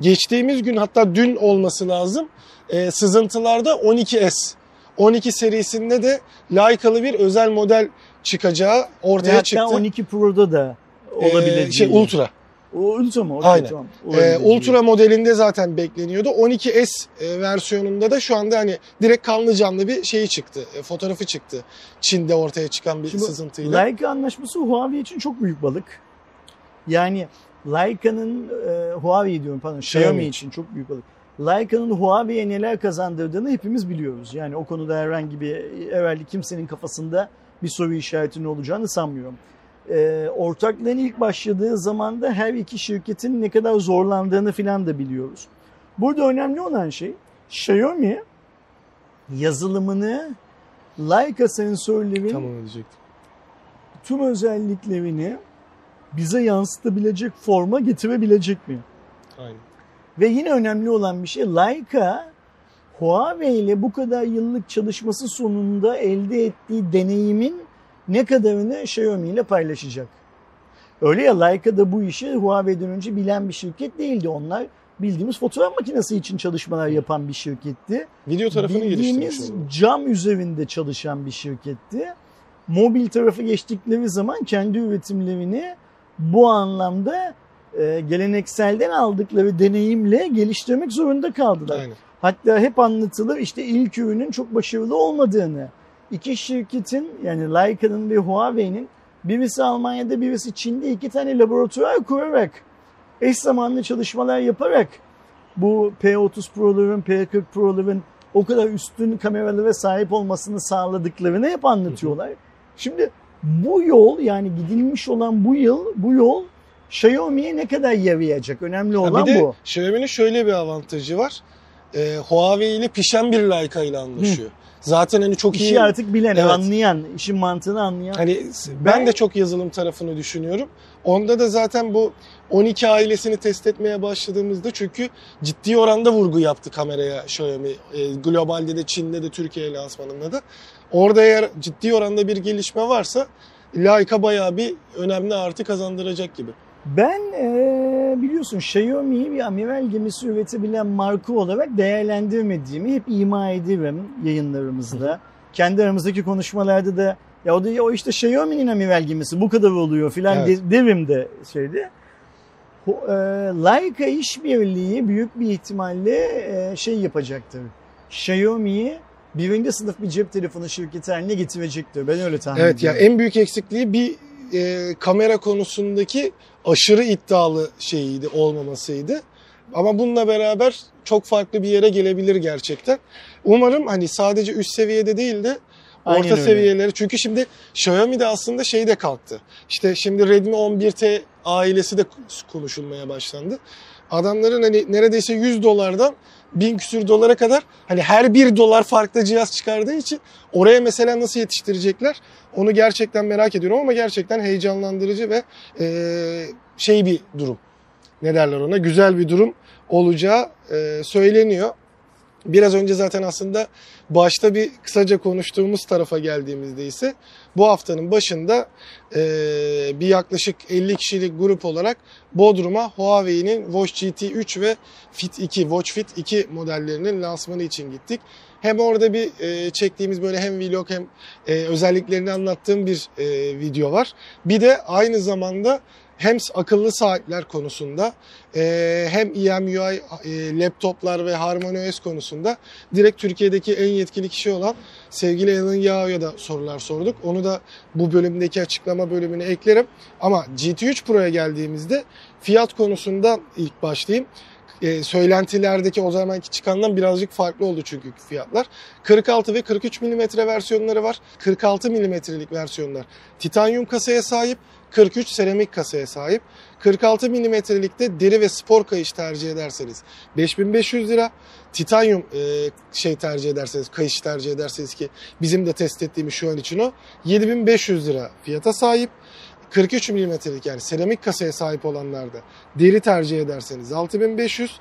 geçtiğimiz gün, hatta dün olması lazım, e, sızıntılarda on iki S, on iki serisinde de Leica'lı bir özel model çıkacağı ortaya hatta çıktı. Hatta on iki Pro'da da olabilir. E, şey, Ultra. O Ultra mı? O Aynen. Tamam. Ee, Ultra modelinde zaten bekleniyordu. on iki S versiyonunda da şu anda hani direkt kanlı canlı bir şeyi çıktı. Fotoğrafı çıktı. Çin'de ortaya çıkan bir Şimdi sızıntıyla. Leica anlaşması Huawei için çok büyük balık. Yani Leica'nın e, Huawei diyorum pardon Xiaomi, Xiaomi için çok büyük balık. Leica'nın Huawei'ye neler kazandırdığını hepimiz biliyoruz. Yani o konuda herhangi bir evvellik kimsenin kafasında bir soru işaretinin olacağını sanmıyorum. E, ortaklığın ilk başladığı zamanda her iki şirketin ne kadar zorlandığını filan da biliyoruz. Burada önemli olan şey Xiaomi yazılımını Leica sensörlerin tamam, tüm özelliklerini bize yansıtabilecek forma getirebilecek mi? Aynen. Ve yine önemli olan bir şey Leica Huawei ile bu kadar yıllık çalışması sonunda elde ettiği deneyimin ne kadarını Xiaomi ile paylaşacak. Öyle ya, Leica da bu işi Huawei'den önce bilen bir şirket değildi. Onlar bildiğimiz fotoğraf makinesi için çalışmalar yapan bir şirketti. Video tarafını geliştirmiş oldu. Bildiğimiz cam üzerinde çalışan bir şirketti. Mobil tarafı geçtikleri zaman kendi üretimlerini bu anlamda e, gelenekselden aldıkları deneyimle geliştirmek zorunda kaldılar. Aynen. Hatta hep anlatılır işte ilk ürünün çok başarılı olmadığını. İki şirketin yani Leica'nın ve Huawei'nin birisi Almanya'da birisi Çin'de iki tane laboratuvar kurarak eş zamanlı çalışmalar yaparak bu P otuz Pro'ların, P kırk Pro'ların o kadar üstün kameralara sahip olmasını sağladıklarını hep anlatıyorlar. Hı hı. Şimdi bu yol yani gidilmiş olan bu yıl bu yol Xiaomi'ye ne kadar yarayacak? Önemli olan bir de bu. Xiaomi'nin şöyle bir avantajı var. Ee, Huawei ile pişen bir Leica ile anlaşıyor. Hı. Zaten hani çok işi iyi. İşi artık bilen, evet. anlayan, işin mantığını anlayan. Hani ben, ben de çok yazılım tarafını düşünüyorum. Onda da zaten bu on iki ailesini test etmeye başladığımızda çünkü ciddi oranda vurgu yaptı kameraya Xiaomi. E, globalde de Çin'de de Türkiye lansmanında da. Orada eğer ciddi oranda bir gelişme varsa Leica bayağı bir önemli artı kazandıracak gibi. Ben ee, biliyorsun Xiaomi'yi bir amiral gemisi üretebilen marka olarak değerlendirmediğimi hep ima ederim yayınlarımızda. Kendi aramızdaki konuşmalarda da ya o da o işte Xiaomi'nin amiral gemisi bu kadar oluyor filan evet. derim de şeydi. O, e, Leica işbirliği büyük bir ihtimalle e, şey yapacaktır. Xiaomi'yi birinci sınıf bir cep telefonu şirketi haline getirecektir. Ben öyle tahmin evet, ediyorum. Evet ya en büyük eksikliği bir E, kamera konusundaki aşırı iddialı şeyiydi, olmamasıydı. Ama bununla beraber çok farklı bir yere gelebilir gerçekten. Umarım hani sadece üst seviyede değil de orta Aynen seviyeleri. Öyle. Çünkü şimdi Xiaomi'de aslında şey de kalktı. İşte şimdi Redmi on bir T ailesi de konuşulmaya başlandı. Adamların hani neredeyse yüz dolardan bin küsür dolara kadar hani her bir dolar farklı cihaz çıkardığı için oraya mesela nasıl yetiştirecekler onu gerçekten merak ediyorum ama gerçekten heyecanlandırıcı ve e, şey bir durum ne derler ona güzel bir durum olacağı e, söyleniyor. Biraz önce zaten aslında başta bir kısaca konuştuğumuz tarafa geldiğimizde ise bu haftanın başında e, bir yaklaşık elli kişilik grup olarak Bodrum'a Huawei'nin Watch G T üç ve Fit iki, Watch Fit iki modellerinin lansmanı için gittik. Hem orada bir e, çektiğimiz böyle hem vlog hem e, özelliklerini anlattığım bir e, video var. Bir de aynı zamanda hem akıllı saatler konusunda hem E M U I laptoplar ve HarmonyOS konusunda direkt Türkiye'deki en yetkili kişi olan sevgili Elon Yağo'ya da sorular sorduk. Onu da bu bölümdeki açıklama bölümüne eklerim. Ama G T üç Pro'ya geldiğimizde fiyat konusunda ilk başlayayım. E, söylentilerdeki o zamanki çıkandan birazcık farklı oldu çünkü fiyatlar. kırk altı ve kırk üç milimetre versiyonları var. kırk altı milimetrelik versiyonlar titanyum kasaya sahip, kırk üç seramik kasaya sahip. kırk altı milimetrelikte deri ve spor kayış tercih ederseniz beş bin beş yüz lira. Titanyum e, şey tercih ederseniz, kayış tercih ederseniz ki bizim de test ettiğimiz şu an için o yedi bin beş yüz lira fiyata sahip. kırk üç milimetrelik yani seramik kasaya sahip olanlarda deri tercih ederseniz altı bin beş yüz,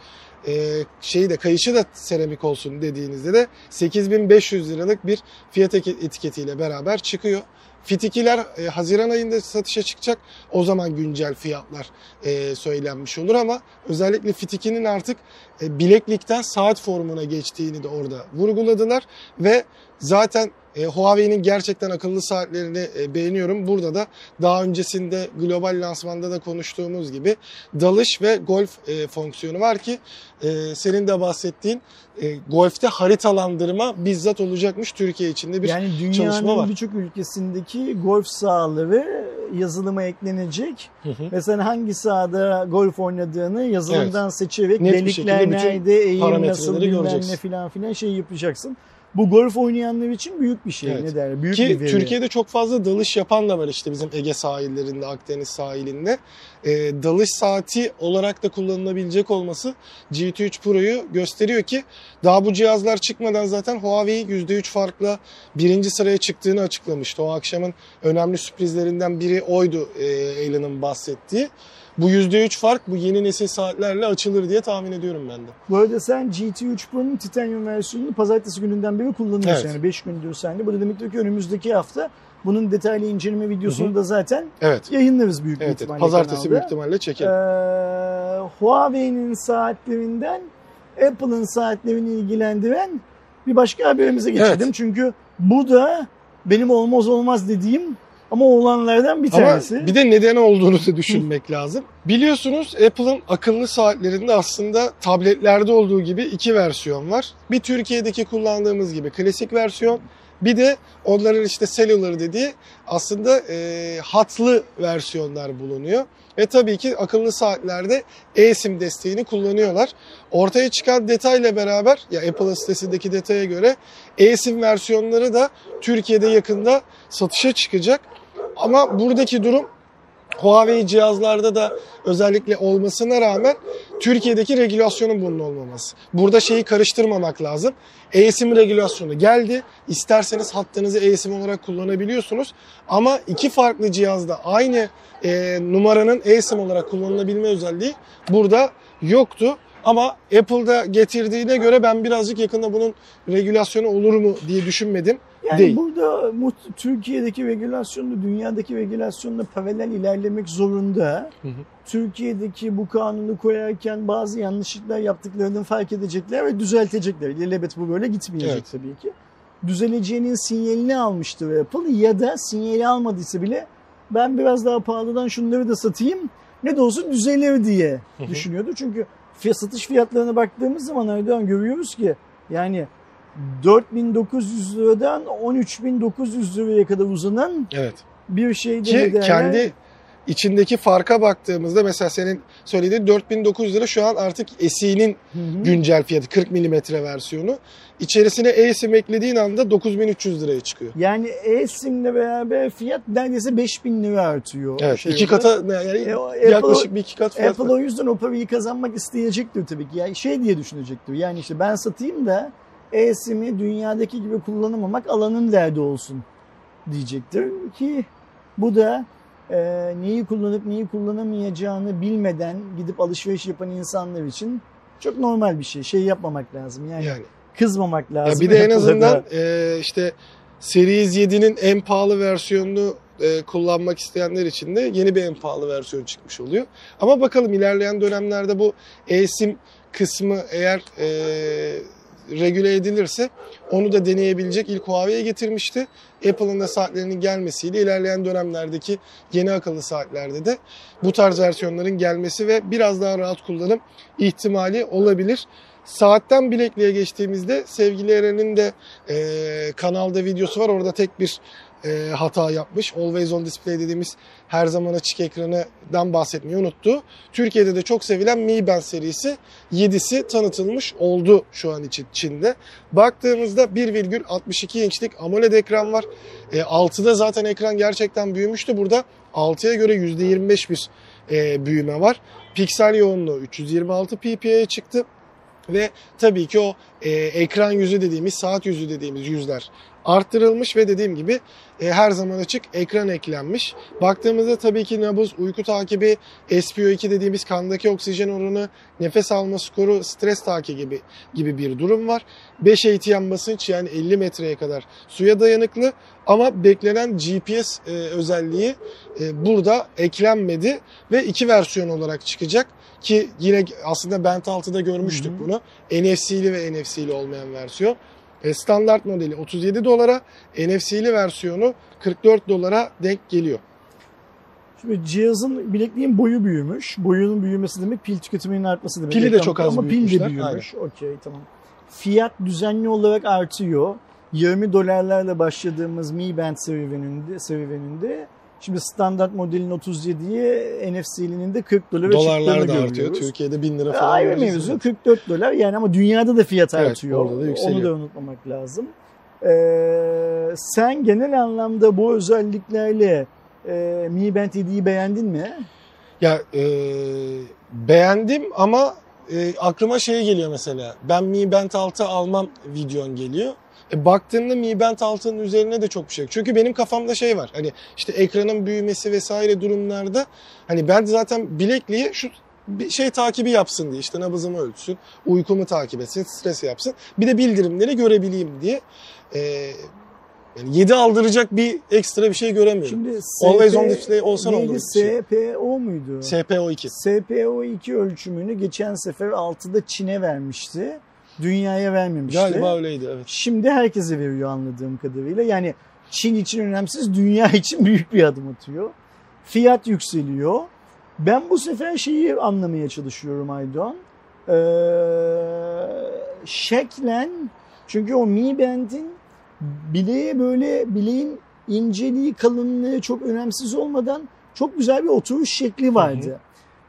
e, şeyi de kayışı da seramik olsun dediğinizde de sekiz bin beş yüz liralık bir fiyat etiketiyle beraber çıkıyor. Fit ikiler e, Haziran ayında satışa çıkacak. O zaman güncel fiyatlar e, söylenmiş olur ama özellikle Fit ikinin artık e, bileklikten saat formuna geçtiğini de orada vurguladılar ve zaten E, Huawei'nin gerçekten akıllı saatlerini e, beğeniyorum. Burada da daha öncesinde global lansmanda da konuştuğumuz gibi dalış ve golf e, fonksiyonu var ki e, senin de bahsettiğin e, golfte haritalandırma bizzat olacakmış. Türkiye içinde bir yani çalışma var. Yani dünyanın birçok ülkesindeki golf sahaları yazılıma eklenecek ve sen hangi sahada golf oynadığını yazılımdan evet. seçerek delikler nerede, eğim nasıl, bilmem ne filan filan şey yapacaksın. Bu golf oynayanlar için büyük bir şey. Evet. Ne der? Büyük ki bir Türkiye'de çok fazla dalış yapan da var işte bizim Ege sahillerinde, Akdeniz sahilinde. E, dalış saati olarak da kullanılabilecek olması G T üç Pro'yu gösteriyor ki daha bu cihazlar çıkmadan zaten Huawei yüzde üç farkla birinci sıraya çıktığını açıklamıştı. O akşamın önemli sürprizlerinden biri oydu e, Elon'un bahsettiği. Bu yüzde üç fark bu yeni nesil saatlerle açılır diye tahmin ediyorum ben de. Bu arada sen G T üç Pro'nun Titanium versiyonunu pazartesi gününden beri kullanıyorsun. Evet. Yani beş gündür sende. Bu da demektir ki önümüzdeki hafta bunun detaylı inceleme videosunu Hı-hı. da zaten evet. yayınlarız büyük evet, ihtimalle. Pazartesi kanalda. Büyük ihtimalle çekelim. Ee, Huawei'nin saatlerinden Apple'ın saatlerini ilgilendiren bir başka haberimize geçelim. Evet. Çünkü bu da benim olmaz olmaz dediğim ama olanlardan bir tanesi. Ama bir de neden olduğunu da düşünmek lazım. Biliyorsunuz Apple'ın akıllı saatlerinde aslında tabletlerde olduğu gibi iki versiyon var. Bir Türkiye'deki kullandığımız gibi klasik versiyon. Bir de onların işte cellular dediği aslında e, hatlı versiyonlar bulunuyor. Ve tabii ki akıllı saatlerde eSIM desteğini kullanıyorlar. Ortaya çıkan detayla beraber, ya Apple'ın sitesindeki detaya göre eSIM versiyonları da Türkiye'de yakında satışa çıkacak. Ama buradaki durum Huawei cihazlarda da özellikle olmasına rağmen Türkiye'deki regülasyonun bunun olmaması. Burada şeyi karıştırmamak lazım. eSIM regülasyonu geldi. İsterseniz hattınızı eSIM olarak kullanabiliyorsunuz. Ama iki farklı cihazda aynı e, numaranın eSIM olarak kullanılabilme özelliği burada yoktu. Ama Apple'da getirdiğine göre ben birazcık yakında bunun regülasyonu olur mu diye düşünmedim. Yani değil. Burada Türkiye'deki regülasyonla dünyadaki regülasyonla paralel ilerlemek zorunda. Hı hı. Türkiye'deki bu kanunu koyarken bazı yanlışlıklar yaptıklarını fark edecekler ve düzeltecekler. İlelebet bu böyle gitmeyecek evet. tabii ki. Düzeleceğinin sinyalini almıştır Apple ya da sinyali almadıysa bile ben biraz daha pahalıdan şunları da satayım ne de olsa düzelir diye hı hı. düşünüyordu. Çünkü satış fiyatlarına baktığımız zaman oradan görüyoruz ki yani dört bin dokuz yüz liradan on üç bin dokuz yüz liraya kadar uzanan evet. bir şey değil. Ki kendi içindeki farka baktığımızda mesela senin söylediğin dört bin dokuz yüz lira şu an artık S E'nin güncel fiyatı kırk milimetre versiyonu. İçerisine eSIM eklediğin anda dokuz bin üç yüz liraya çıkıyor. Yani eSIM'le beraber fiyat neredeyse beş bin lira artıyor. Evet, şey iki kata yani e, yaklaşık Apple, bir iki kat fiyat. Apple da. O yüzden o parayı kazanmak isteyecektir tabii ki. Yani şey diye düşünecektir. Yani işte ben satayım da eSIM'i dünyadaki gibi kullanamamak alanın derdi olsun diyecektir ki bu da e, neyi kullanıp neyi kullanamayacağını bilmeden gidip alışveriş yapan insanlar için çok normal bir şey. Şey yapmamak lazım yani, yani kızmamak lazım. Ya bir de en azından e, işte Series yedi'nin en pahalı versiyonunu e, kullanmak isteyenler için de yeni bir en pahalı versiyon çıkmış oluyor. Ama bakalım ilerleyen dönemlerde bu eSIM kısmı eğer e, regüle edilirse onu da deneyebilecek ilk Huawei'ye getirmişti. Apple'ın da saatlerinin gelmesiyle ilerleyen dönemlerdeki yeni akıllı saatlerde de bu tarz versiyonların gelmesi ve biraz daha rahat kullanım ihtimali olabilir. Saatten bilekliğe geçtiğimizde sevgili Eren'in de e, kanalda videosu var. Orada tek bir e, hata yapmış. Always on display dediğimiz her zaman açık ekranından bahsetmeyi unuttu. Türkiye'de de çok sevilen Mi Band serisi yedisi tanıtılmış oldu şu an için Çin'de. Baktığımızda bir virgül altmış iki inçlik AMOLED ekran var. E, altıda zaten ekran gerçekten büyümüştü. Burada altıya göre yüzde yirmi beş bir e, büyüme var. Piksel yoğunluğu üç yüz yirmi altı p p i'ye çıktı. Ve tabii ki o e, ekran yüzü dediğimiz, saat yüzü dediğimiz yüzler arttırılmış ve dediğim gibi e, her zaman açık ekran eklenmiş. Baktığımızda tabii ki nabız, uyku takibi, S P O iki dediğimiz kandaki oksijen oranı, nefes alma skoru, stres takibi gibi, gibi bir durum var. beş A T M basınç yani elli metreye kadar suya dayanıklı ama beklenen G P S e, özelliği e, burada eklenmedi ve iki versiyon olarak çıkacak. Ki yine aslında Band altı'da görmüştük Hı-hı. bunu. N F C'li ve N F C'li olmayan versiyon. Standart modeli otuz yedi dolara, N F C'li versiyonu kırk dört dolara denk geliyor. Şimdi cihazın, bilekliğin boyu büyümüş. Boyunun büyümesi demek pil tüketiminin artması demek. Pili de çok az ama pil de büyümüş. Okey, tamam. Fiyat düzenli olarak artıyor. yirmi dolarlarla başladığımız Mi Band serüveninde, serüveninde Şimdi standart modelin otuz yediyi N F C'linin de kırk dolara çıktığını görüyoruz. Artıyor. Türkiye'de bin lira falan. Ayrı mevzu kırk dört dolar yani, ama dünyada da fiyat evet, artıyor. Orada da yükseliyor. Onu da unutmamak lazım. Ee, sen genel anlamda bu özelliklerle e, Mi Band yediyi beğendin mi? Ya e, beğendim ama e, aklıma şey geliyor mesela. Ben Mi Band altı almam videon geliyor. E, baktığımda Mi Band altının üzerine de çok bir şey yok. Çünkü benim kafamda şey var. Hani işte ekranın büyümesi vesaire durumlarda hani ben zaten bilekliğe şu bir şey takibi yapsın diye, işte nabızımı ölçsün, uykumu takip etsin, stres yapsın. Bir de bildirimleri görebileyim diye. Ee, yani yedi aldıracak bir ekstra bir şey göremiyorum. Şimdi S P, Always on display olsan olur. S P O muydu? S P O iki. S P O iki ölçümünü geçen sefer altıda Çin'e vermişti. Dünyaya vermemişti. Galiba öyleydi, evet. Şimdi herkese veriyor anladığım kadarıyla. Yani Çin için önemsiz, dünya için büyük bir adım atıyor. Fiyat yükseliyor. Ben bu sefer şeyi anlamaya çalışıyorum Aydoğan. Ee, şeklen, çünkü o Mi Band'in bileğe böyle, bileğin inceliği, kalınlığı çok önemsiz olmadan çok güzel bir oturuş şekli vardı. Hı hı.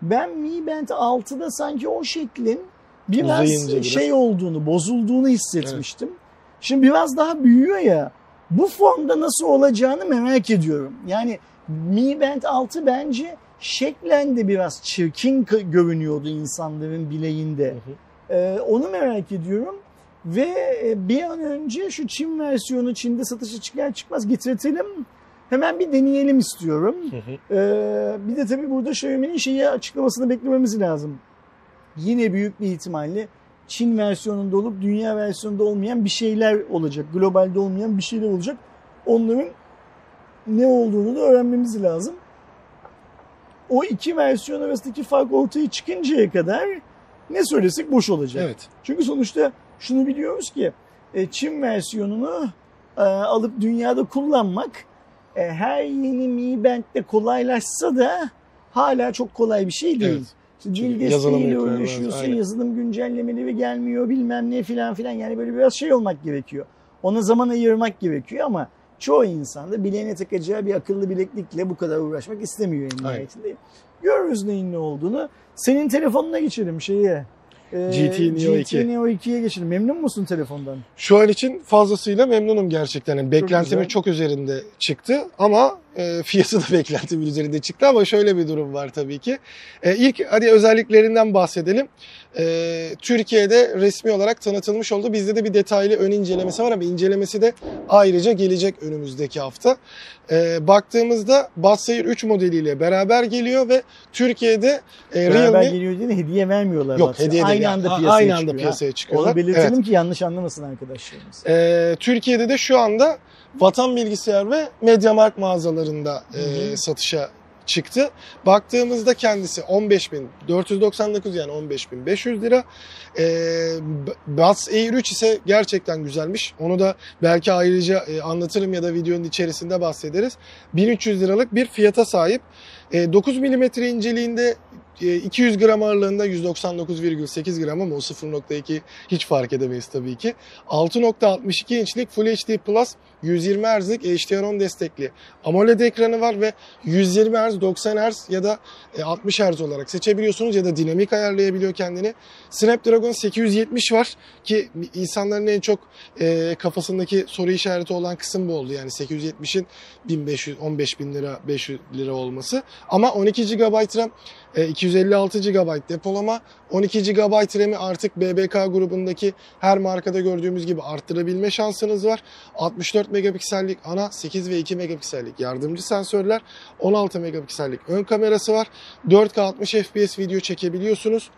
Ben Mi Band altıda sanki o şeklin biraz uzayınca şey biraz olduğunu, bozulduğunu hissetmiştim. Evet. Şimdi biraz daha büyüyor ya, bu formda nasıl olacağını merak ediyorum. Yani Mi Band altı bence şeklen de biraz çirkin görünüyordu insanların bileğinde. Hı hı. Ee, onu merak ediyorum. Ve bir an önce şu Çin versiyonu Çin'de satışa çıkar çıkmaz getirtelim. Hemen bir deneyelim istiyorum. Hı hı. Ee, bir de tabii burada Xiaomi'nin şeyi, açıklamasını beklememiz lazım. Yine büyük bir ihtimalle Çin versiyonunda olup dünya versiyonunda olmayan bir şeyler olacak. Globalde olmayan bir şeyler olacak. Onların ne olduğunu da öğrenmemiz lazım. O iki versiyon arasındaki fark ortaya çıkıncaya kadar ne söylesek boş olacak. Evet. Çünkü sonuçta şunu biliyoruz ki Çin versiyonunu alıp dünyada kullanmak her yeni Mi Band'de kolaylaşsa da hala çok kolay bir şey değil. Evet. İşte dil desteğiyle uğraşıyorsun, yazılım güncellemeleri gelmiyor bilmem ne filan filan, yani böyle biraz şey olmak gerekiyor. Ona zaman ayırmak gerekiyor ama çoğu insan da bileğine takacağı bir akıllı bileklikle bu kadar uğraşmak istemiyor en nihayetinde. Görürüz neyin ne olduğunu. Senin telefonuna geçelim şeye. E, G T Neo ikiye geçelim. Memnun musun telefondan? Şu an için fazlasıyla memnunum gerçekten. Yani beklentimin çok üzerinde çıktı ama e, fiyatı da beklentimin üzerinde çıktı, ama şöyle bir durum var tabii ki. E, ilk hadi özelliklerinden bahsedelim. E, Türkiye'de resmi olarak tanıtılmış oldu. Bizde de bir detaylı ön incelemesi var ama incelemesi de ayrıca gelecek önümüzdeki hafta. E, baktığımızda Bassayir üç modeliyle beraber geliyor ve Türkiye'de e, Realme... Beraber geliyor diye hediye vermiyorlar. Yok hediye değil. Aynı anda piyasaya, Aynı anda çıkıyor, piyasaya çıkıyorlar. Onu belirtelim evet, ki yanlış anlamasın arkadaşlarımız. E, Türkiye'de de şu anda Vatan Bilgisayar ve MediaMarkt mağazalarında e, satışa çıktı. Baktığımızda kendisi on beş bin dört yüz doksan dokuz yani on beş bin beş yüz lira. E, Bassayir üç ise gerçekten güzelmiş. Onu da belki ayrıca e, anlatırım ya da videonun içerisinde bahsederiz. bin üç yüz liralık bir fiyata sahip. E, dokuz milimetre inceliğinde, iki yüz gram ağırlığında, yüz doksan dokuz virgül sekiz gram ama o sıfır nokta iki hiç fark edemeyiz tabii ki. altı nokta altmış iki inçlik Full H D Plus yüz yirmi hertzlik H D R on destekli AMOLED ekranı var ve yüz yirmi hertz, doksan hertz ya da altmış hertz olarak seçebiliyorsunuz ya da dinamik ayarlayabiliyor kendini. Snapdragon sekiz yüz yetmiş var ki insanların en çok kafasındaki soru işareti olan kısım bu oldu. Yani sekiz yüz yetmişin bin beş yüz on beş bin lira beş yüz lira olması. Ama on iki gigabayt RAM, iki yüz elli altı gigabayt depolama, on iki gigabayt RAM'i artık B B K grubundaki her markada gördüğümüz gibi arttırabilme şansınız var. altmış dört megapiksellik ana, sekiz ve iki megapiksellik yardımcı sensörler, on altı megapiksellik ön kamerası var. dört K altmış F P S video çekebiliyorsunuz.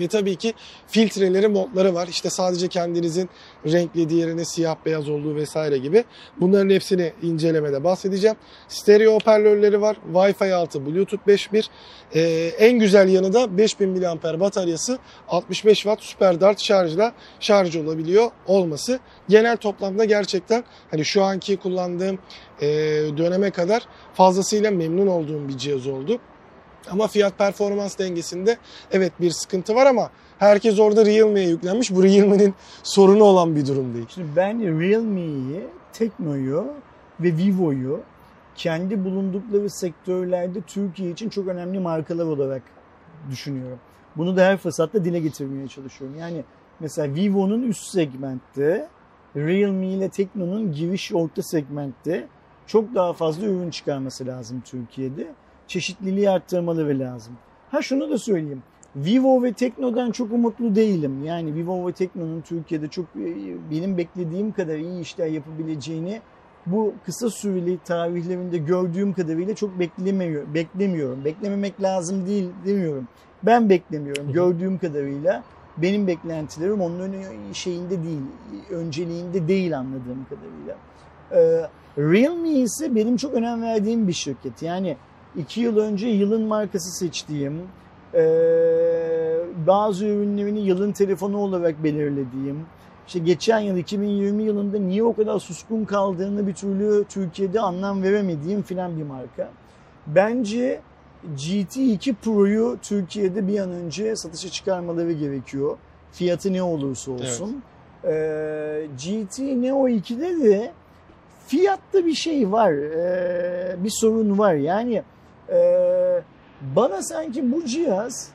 Ve tabii ki filtreleri, modları var. İşte sadece kendinizin renkli, diğerine siyah beyaz olduğu vesaire gibi. Bunların hepsini incelemede bahsedeceğim. Stereo hoparlörleri var. Wi-Fi altı, Bluetooth beş nokta bir. Ee, en güzel yanı da beş bin miliamper bataryası, altmış beş watt süper dart şarjla şarj olabiliyor olması. Genel toplamda gerçekten hani şu anki kullandığım e, döneme kadar fazlasıyla memnun olduğum bir cihaz oldu. Ama fiyat performans dengesinde evet bir sıkıntı var ama herkes orada Realme'ye yüklenmiş. Bu Realme'nin sorunu olan bir durum değil. Şimdi ben Realme'yi, Tekno'yu ve Vivo'yu kendi bulundukları sektörlerde Türkiye için çok önemli markalar olarak düşünüyorum. Bunu da her fırsatta dile getirmeye çalışıyorum. Yani mesela Vivo'nun üst segmentte, Realme ile Tekno'nun giriş orta segmentte çok daha fazla ürün çıkarması lazım Türkiye'de. Çeşitliliği arttırmaları lazım. Ha şunu da söyleyeyim. Vivo ve Tekno'dan çok umutlu değilim. Yani Vivo ve Tekno'nun Türkiye'de çok benim beklediğim kadar iyi işler yapabileceğini bu kısa süreli tarihlerinde gördüğüm kadarıyla çok beklemiyor, beklemiyorum. Beklememek lazım değil demiyorum. Ben beklemiyorum. Gördüğüm kadarıyla benim beklentilerim onun şeyinde değil, önceliğinde değil anladığım kadarıyla. Ee, Realme ise benim çok önem verdiğim bir şirket. Yani iki yıl önce yılın markası seçtiğim, e, bazı ürünlerini yılın telefonu olarak belirlediğim, İşte geçen yıl iki bin yirmi yılında niye o kadar suskun kaldığını bir türlü Türkiye'de anlam veremediğim filan bir marka. Bence G T iki Pro'yu Türkiye'de bir an önce satışa çıkarmaları gerekiyor. Fiyatı ne olursa olsun. Evet. Ee, G T Neo iki'de de fiyatta bir şey var. Ee, bir sorun var. Yani e, bana sanki bu cihaz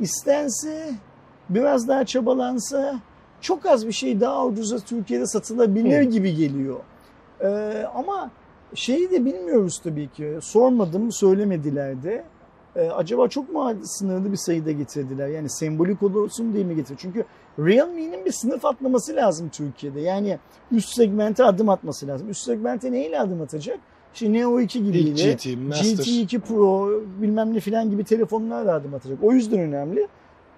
istense, biraz daha çabalansa çok az bir şey daha ucuza Türkiye'de satılabilir hmm. gibi geliyor. Ee, ama şeyi de bilmiyoruz tabii ki. Sormadım, söylemediler de. Ee, acaba çok mu sınırlı bir sayıda getirdiler? Yani sembolik olsun diye mi getirdiler? Çünkü Realme'nin bir sınıf atlaması lazım Türkiye'de. Yani üst segmente adım atması lazım. Üst segmente neyle adım atacak? İşte Neo iki gibiyle, G T iki Pro bilmem ne filan gibi telefonlarla adım atacak. O yüzden önemli.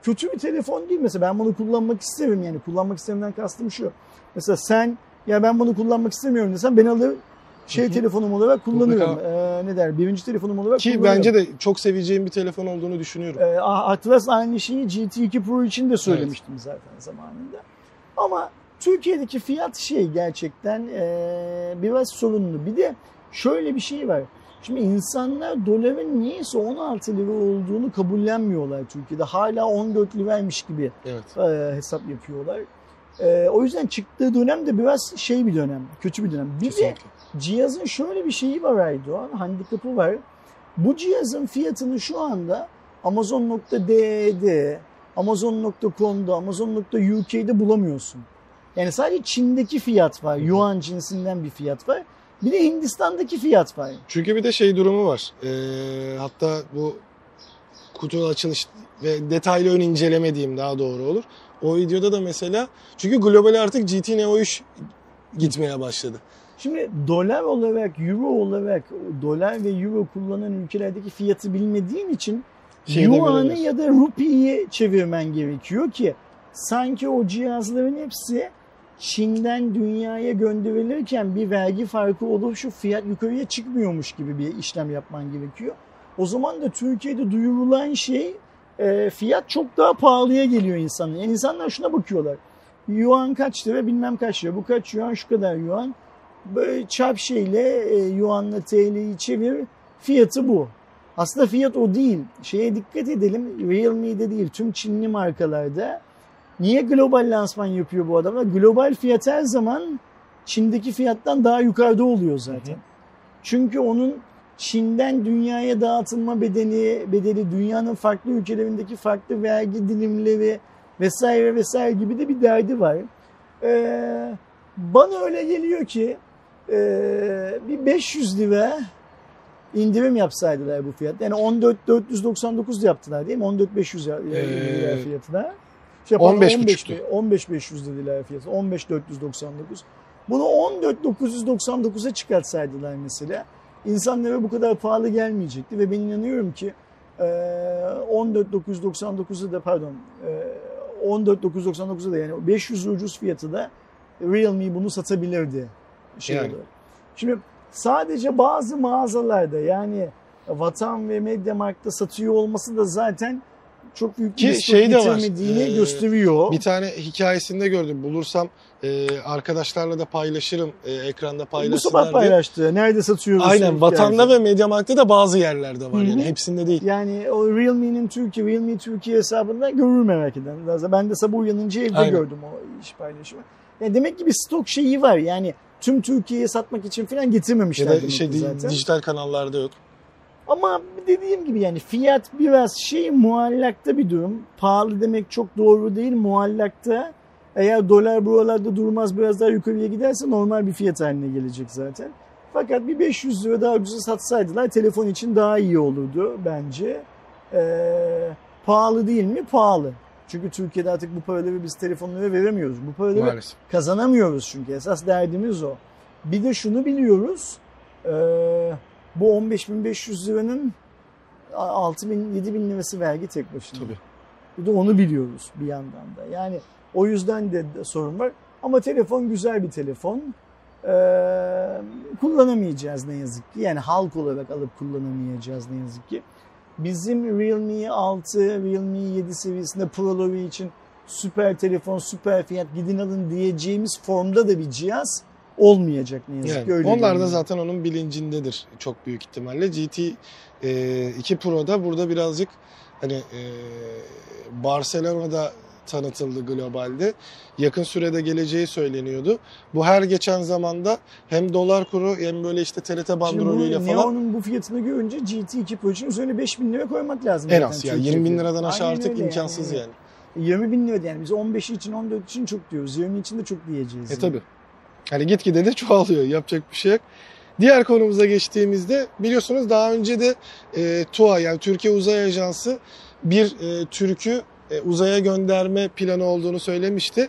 Kötü bir telefon değil mesela, ben bunu kullanmak isterim, yani kullanmak istemeden kastım şu. Mesela sen ya ben bunu kullanmak istemiyorum desem ben alır şey telefonum olarak kullanırım. Ee, ne der? Birinci telefonum olarak ki kullanırım. Ki bence de çok seveceğim bir telefon olduğunu düşünüyorum. Ee, Atlas aynı şeyi G T iki Pro için de söylemiştim evet. zaten zamanında. Ama Türkiye'deki fiyat şey gerçekten ee, biraz sorunlu. Bir de şöyle bir şey var. Şimdi insanlar doların niyeyse on altı lira olduğunu kabullenmiyorlar Türkiye'de. Hala on dört liraymış gibi evet. e, hesap yapıyorlar. E, o yüzden çıktığı dönem de biraz şey bir dönem, kötü bir dönem. Bir Kesinlikle. de cihazın şöyle bir şeyi var Erdoğan, handikapı var. Bu cihazın fiyatını şu anda Amazon nokta D E'de, Amazon nokta com'da, Amazon nokta U K'de bulamıyorsun. Yani sadece Çin'deki fiyat var, Yuan cinsinden bir fiyat var. Bir de Hindistan'daki fiyat var. Çünkü bir de şey durumu var. Ee, hatta bu kutu açılış ve detaylı ön inceleme diyeyim daha doğru olur. O videoda da mesela çünkü global artık G T Neo üç gitmeye başladı. Şimdi dolar olarak, euro olarak, dolar ve euro kullanan ülkelerdeki fiyatı bilmediğin için yuan'ı ya da rupiyi çevirmen gerekiyor ki sanki o cihazların hepsi Çin'den dünyaya gönderilirken bir vergi farkı olur, şu fiyat yukarıya çıkmıyormuş gibi bir işlem yapman gerekiyor. O zaman da Türkiye'de duyurulan şey e, fiyat çok daha pahalıya geliyor insanlara. Yani insanlar şuna bakıyorlar. Yuan kaç lira bilmem kaç lira. Bu kaç yuan şu kadar yuan. Böyle çarp şeyle e, yuanla T L'yi çevir. Fiyatı bu. Aslında fiyat o değil. Şeye dikkat edelim. Realme'de değil tüm Çinli markalarda. Niye global lansman yapıyor bu adamlar? Global fiyat her zaman Çin'deki fiyattan daha yukarıda oluyor zaten. Hı hı. Çünkü onun Çin'den dünyaya dağıtılma bedeli, bedeli dünyanın farklı ülkelerindeki farklı vergi dilimleri vesaire vesaire gibi de bir derdi var. Ee, bana öyle geliyor ki e, bir beş yüz lira indirim yapsaydılar bu fiyat. Yani on dört bin dört yüz doksan dokuz yaptılar değil mi? on dört bin beş yüz lira ee... fiyatına. Şey on beş bin beş yüz dediler fiyatı. on beş bin dört yüz doksan dokuz. Bunu on dört bin dokuz yüz doksan dokuz'a çıkartsaydılar mesela insanlara bu kadar pahalı gelmeyecekti ve ben inanıyorum ki on dört bin dokuz yüz doksan dokuz'a da pardon on dört bin dokuz yüz doksan dokuz'a da yani beş yüz ucuz fiyatı da Realme bunu satabilirdi. Şey yani. Şimdi sadece bazı mağazalarda yani Vatan ve MediaMarkt'ta satıyor olması da zaten çok büyük bir şey de var. Ee, gösteriyor. Bir tane hikayesinde gördüm. Bulursam e, arkadaşlarla da paylaşırım. E, ekranda paylaşsınlar. Bu sabah paylaştı. Nerede satıyoruz? Aynen. Vatan'da ve MediaMarkt'ta da bazı yerlerde var. Hı-hı. Yani hepsinde değil. Yani o Realme'nin Türkiye, Realme Türkiye hesabında görür merak eden. Ben de sabah uyanınca evde Aynen. gördüm o iş paylaşımı. Yani demek ki bir stok şeyi var. Yani tüm Türkiye'ye satmak için falan getirmemişler. Ya da şey, zaten. Dijital kanallarda yok. Ama dediğim gibi yani fiyat biraz şey, muallakta bir durum. Pahalı demek çok doğru değil, muallakta. Eğer dolar buralarda durmaz, biraz daha yukarıya giderse normal bir fiyat haline gelecek zaten. Fakat bir beş yüz lira daha ucuza satsaydılar telefon için daha iyi olurdu bence. Ee, pahalı değil mi? Pahalı. Çünkü Türkiye'de artık bu paraları biz telefonlara veremiyoruz. Bu paraları maalesef kazanamıyoruz çünkü. Esas derdimiz o. Bir de şunu biliyoruz. E, bu on beş bin beş yüz liranın altı bin yedi bin lirası vergi tek başına. Tabii. Bir de onu biliyoruz bir yandan da. Yani o yüzden de sorun var. Ama telefon güzel bir telefon. Ee, kullanamayacağız ne yazık ki. Yani halk olarak alıp kullanamayacağız ne yazık ki. Bizim Realme altı, Realme yedi seviyesinde Pro'ları için süper telefon, süper fiyat, gidin alın diyeceğimiz formda da bir cihaz olmayacak ne yazık ki. Yani, onlar da zaten onun bilincindedir çok büyük ihtimalle. G T e, iki Pro'da burada birazcık hani e, Barcelona'da tanıtıldı globalde. Yakın sürede geleceği söyleniyordu. Bu her geçen zamanda hem dolar kuru hem böyle işte T R T bandrolüyle falan. Neon'un bu fiyatını görünce G T iki Pro için üzerine beş bin lira koymak lazım. En az yani yirmi bin liradan aşağı aynen artık imkansız yani. yani. yirmi bin lira yani biz on beşi için on dört için çok diyoruz. yirmi için de çok diyeceğiz. E yani. Tabi. Hani gitgide de çoğalıyor. Yapacak bir şey yok. Diğer konumuza geçtiğimizde biliyorsunuz daha önce de e, TUA yani Türkiye Uzay Ajansı bir e, Türk'ü uzaya gönderme planı olduğunu söylemişti.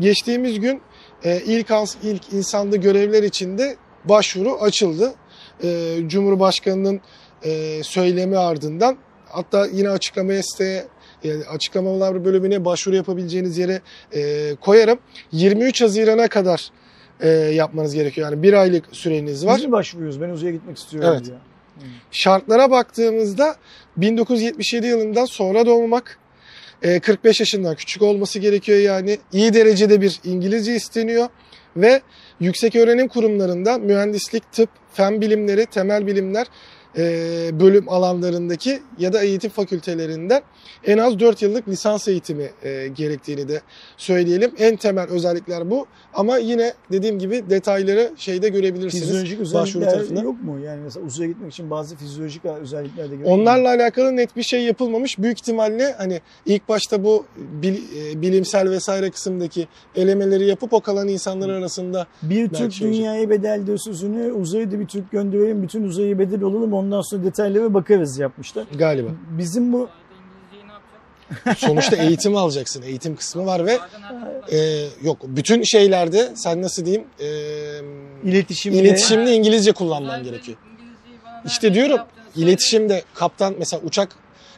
Geçtiğimiz gün ilk, ilk insanlı görevler için de başvuru açıldı. Cumhurbaşkanının söylemi ardından hatta yine açıklamaya siteye, yani açıklamalar bölümüne başvuru yapabileceğiniz yere koyarım. yirmi üç Haziran'a kadar yapmanız gerekiyor. Yani bir aylık süreniz var. Biz mi başvuruyoruz? Ben uzaya gitmek istiyorum evet. diye. Şartlara baktığımızda bin dokuz yüz yetmiş yedi yılından sonra doğmak, kırk beş yaşından küçük olması gerekiyor yani. İyi derecede bir İngilizce isteniyor ve yükseköğrenim kurumlarında mühendislik, tıp, fen bilimleri, temel bilimler bölüm alanlarındaki ya da eğitim fakültelerinden en az dört yıllık lisans eğitimi gerektiğini de söyleyelim. En temel özellikler bu ama yine dediğim gibi detayları şeyde görebilirsiniz. Fizyolojik özellikler yok mu? Yani mesela uzaya gitmek için bazı fizyolojik özellikler de görebilirsiniz. Onlarla alakalı net bir şey yapılmamış. Büyük ihtimalle hani ilk başta bu bilimsel vesaire kısımdaki elemeleri yapıp o kalan insanlar arasında bir Türk şey dünyaya bedel diyor sözünü, uzaya da bir Türk gönderelim, bütün uzaya bedel olalım, ondan sonra detaylara bakarız yapmışlar. Galiba. Bizim bu sonuçta eğitim alacaksın. Eğitim kısmı var ve e, yok bütün şeylerde sen nasıl diyeyim e, iletişimde, iletişimde İngilizce kullanman gerekiyor. İşte diyorum iletişimde kaptan mesela uçak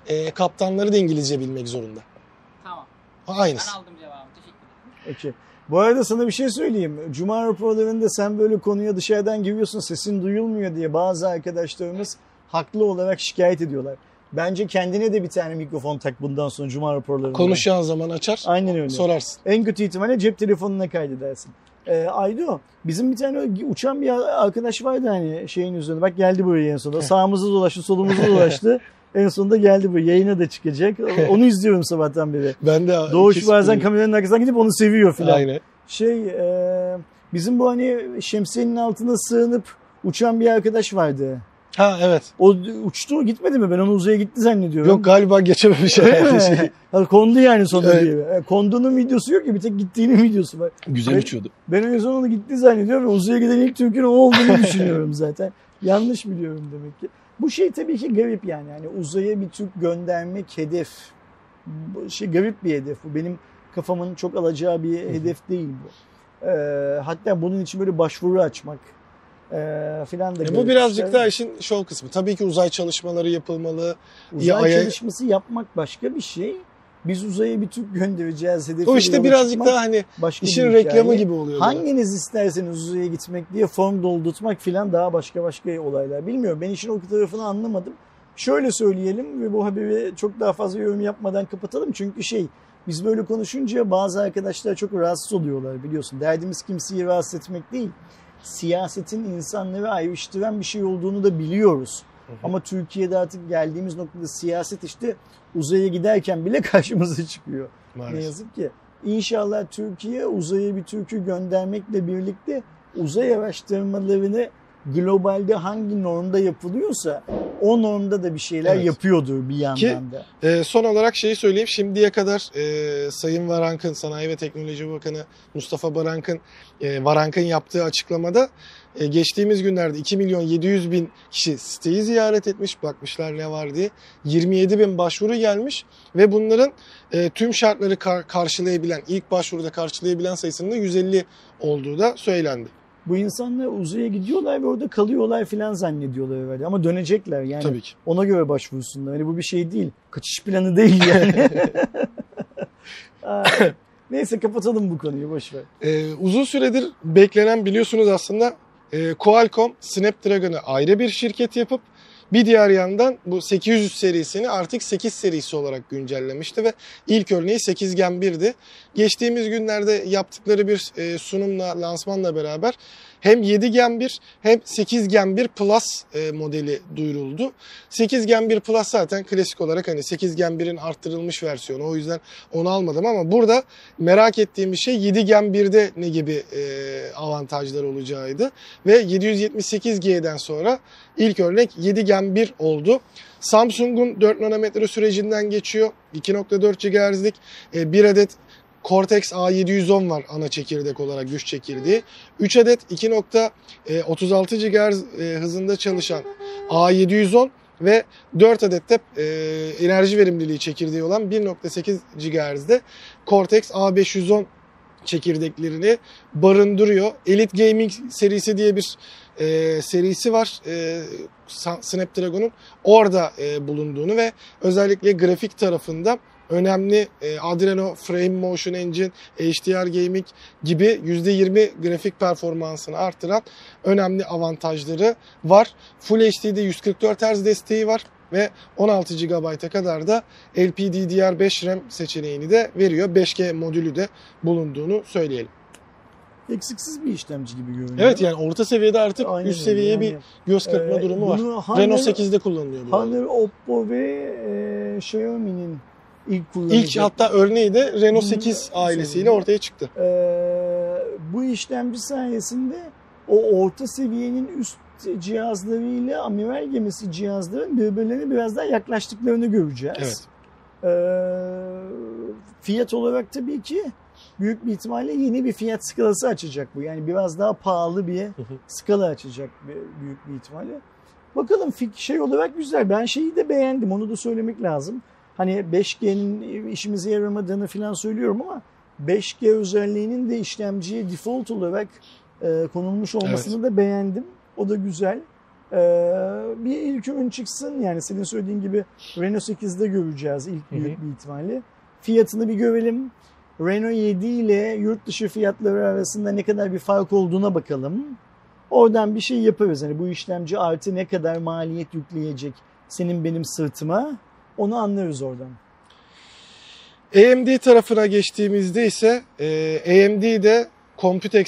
e, kaptanları da İngilizce bilmek zorunda. Tamam. Aynısı. Ben aldım cevabı. Teşekkür ederim. Bu arada sana bir şey söyleyeyim. Cuma raporlarında sen böyle konuya dışarıdan giriyorsun, sesin duyulmuyor diye bazı arkadaşlarımız haklı olarak şikayet ediyorlar. Bence kendine de bir tane mikrofon tak bundan sonra Cuma raporlarında. Konuşacağın zaman açar, aynen öyle. Sorarsın. En kötü ihtimalle cep telefonuna kaydedersin. Ee, Aydo, bizim bir tane uçan bir arkadaş vardı hani şeyin üzerinde. Bak geldi buraya en sonunda. Sağımıza dolaştı, solumuza dolaştı. En sonunda geldi bu. Yayına da çıkacak. Onu izliyorum sabahtan beri. Ben de Doğuş bazen kameranın arkasından gidip onu seviyor filan. Aynen. Şey, e, bizim bu hani şemsiyenin altına sığınıp uçan bir arkadaş vardı. Ha evet. O uçtu, gitmedi mi? Ben onu uzaya gitti zannediyorum. Yok galiba geçememiş. Şey. Kondu yani sonunda evet. diye. Konduğunun videosu yok ki, bir tek gittiğinin videosu var. Güzel ben, uçuyordu. Ben en son onu gitti zannediyorum. Uzaya giden ilk Türk'ün o olduğunu düşünüyorum zaten. Yanlış biliyorum demek ki. Bu şey tabii ki garip yani. Yani uzaya bir Türk göndermek hedef. Şey, garip bir hedef bu. Benim kafamın çok alacağı bir hedef değil bu. Ee, hatta bunun için böyle başvuru açmak e, filan da e, bu birazcık daha işin şov kısmı. Tabii ki uzay çalışmaları yapılmalı. Uzay ya, çalışması yapmak başka bir şey. Biz uzaya bir Türk göndereceğiz hedefi. O işte birazcık daha hani işin reklamı hikaye gibi oluyor. Hanginiz böyle isterseniz uzaya gitmek diye form doldurtmak filan daha başka başka olaylar. Bilmiyorum, ben işin o tarafını anlamadım. Şöyle söyleyelim ve bu haberi çok daha fazla yorum yapmadan kapatalım. Çünkü şey, biz böyle konuşunca bazı arkadaşlar çok rahatsız oluyorlar biliyorsun. Derdimiz kimseyi rahatsız etmek değil. Siyasetin insanları ayrıştıran bir şey olduğunu da biliyoruz. Hı hı. Ama Türkiye'de artık geldiğimiz noktada siyaset işte uzaya giderken bile karşımıza çıkıyor. Maalesef. Ne yazık ki. İnşallah Türkiye uzaya bir Türk'ü göndermekle birlikte uzay araştırmalarını globalde hangi normda yapılıyorsa o normda da bir şeyler evet. yapıyordu bir yandan Ki, da. E, son olarak şeyi söyleyeyim. Şimdiye kadar e, Sayın Varank'ın, Sanayi ve Teknoloji Bakanı Mustafa Varank'ın e, Varank'ın yaptığı açıklamada e, geçtiğimiz günlerde iki milyon yedi yüz bin kişi siteyi ziyaret etmiş, bakmışlar ne var diye. yirmi yedi bin başvuru gelmiş ve bunların e, tüm şartları kar- karşılayabilen, ilk başvuruda karşılayabilen sayısının yüz elli olduğu da söylendi. Bu insanlar uzaya gidiyorlar ve orada kalıyorlar filan zannediyorlar herhalde. Ama dönecekler yani. Tabii ki. Ona göre başvursunlar. Hani bu bir şey değil. Kaçış planı değil yani. Neyse kapatalım bu konuyu. Boş ver. Ee, uzun süredir beklenen biliyorsunuz aslında e, Qualcomm Snapdragon'a ayrı bir şirket yapıp bir diğer yandan bu sekiz yüz serisini artık sekiz serisi olarak güncellemişti ve ilk örneği sekiz Gen bir'di. Geçtiğimiz günlerde yaptıkları bir sunumla, lansmanla beraber hem yedi Gen bir hem sekiz Gen bir Plus modeli duyuruldu. sekiz Gen bir Plus zaten klasik olarak hani sekiz Gen bir'in arttırılmış versiyonu, o yüzden onu almadım ama burada merak ettiğim şey yedi Gen bir'de ne gibi avantajlar olacağıydı ve yedi yüz yetmiş sekiz G'den sonra ilk örnek yedi Gen bir oldu. Samsung'un dört nanometre sürecinden geçiyor. iki nokta dört gigahertz'lik bir adet Cortex A yedi yüz on var ana çekirdek olarak, güç çekirdeği. üç adet iki nokta otuz altı gigahertz hızında çalışan A yedi yüz on ve dört adet de enerji verimliliği çekirdeği olan bir nokta sekiz gigahertz'de Cortex A beş yüz on çekirdeklerini barındırıyor. Elite Gaming serisi diye bir E, serisi var e, Snapdragon'un, orada e, bulunduğunu ve özellikle grafik tarafında önemli e, Adreno, Frame Motion Engine, H D R Gaming gibi yüzde yirmi grafik performansını artıran önemli avantajları var. Full H D'de yüz kırk dört hertz desteği var ve on altı gigabayta kadar da L P D D R beş RAM seçeneğini de veriyor. beş G modülü de bulunduğunu söyleyelim. Eksiksiz bir işlemci gibi görünüyor. Evet yani orta seviyede artık Aynen üst seviyeye yani. bir göz kırpma ee, durumu var. Renault sekizde kullanılıyor bu. Hardyir, Oppo ve e, Xiaomi'nin ilk kullanıcı. İlk hatta örneği de Renault sekiz ailesiyle ortaya çıktı. Ee, bu işlemci sayesinde o orta seviyenin üst cihazlarıyla amiral gemisi cihazların birbirlerine biraz daha yaklaştıklarını göreceğiz. Evet. Ee, fiyat olarak tabii ki büyük bir ihtimalle yeni bir fiyat skalası açacak bu. Yani biraz daha pahalı bir skala açacak büyük bir ihtimalle. Bakalım, şey olarak güzel. Ben şeyi de beğendim. Onu da söylemek lazım. Hani beş G'nin işimize yaramadığını falan söylüyorum ama beş G özelliğinin de işlemciye default olarak konulmuş olmasını evet. da beğendim. O da güzel. Bir ilk ürün çıksın. Yani senin söylediğin gibi Renault sekizde göreceğiz ilk büyük bir ihtimalle. Fiyatını bir görelim. Renault yedi ile yurt dışı fiyatları arasında ne kadar bir fark olduğuna bakalım. Oradan bir şey yaparız. Yani bu işlemci artı ne kadar maliyet yükleyecek senin benim sırtıma, onu anlarız oradan. A M D tarafına geçtiğimizde ise A M D'de Computex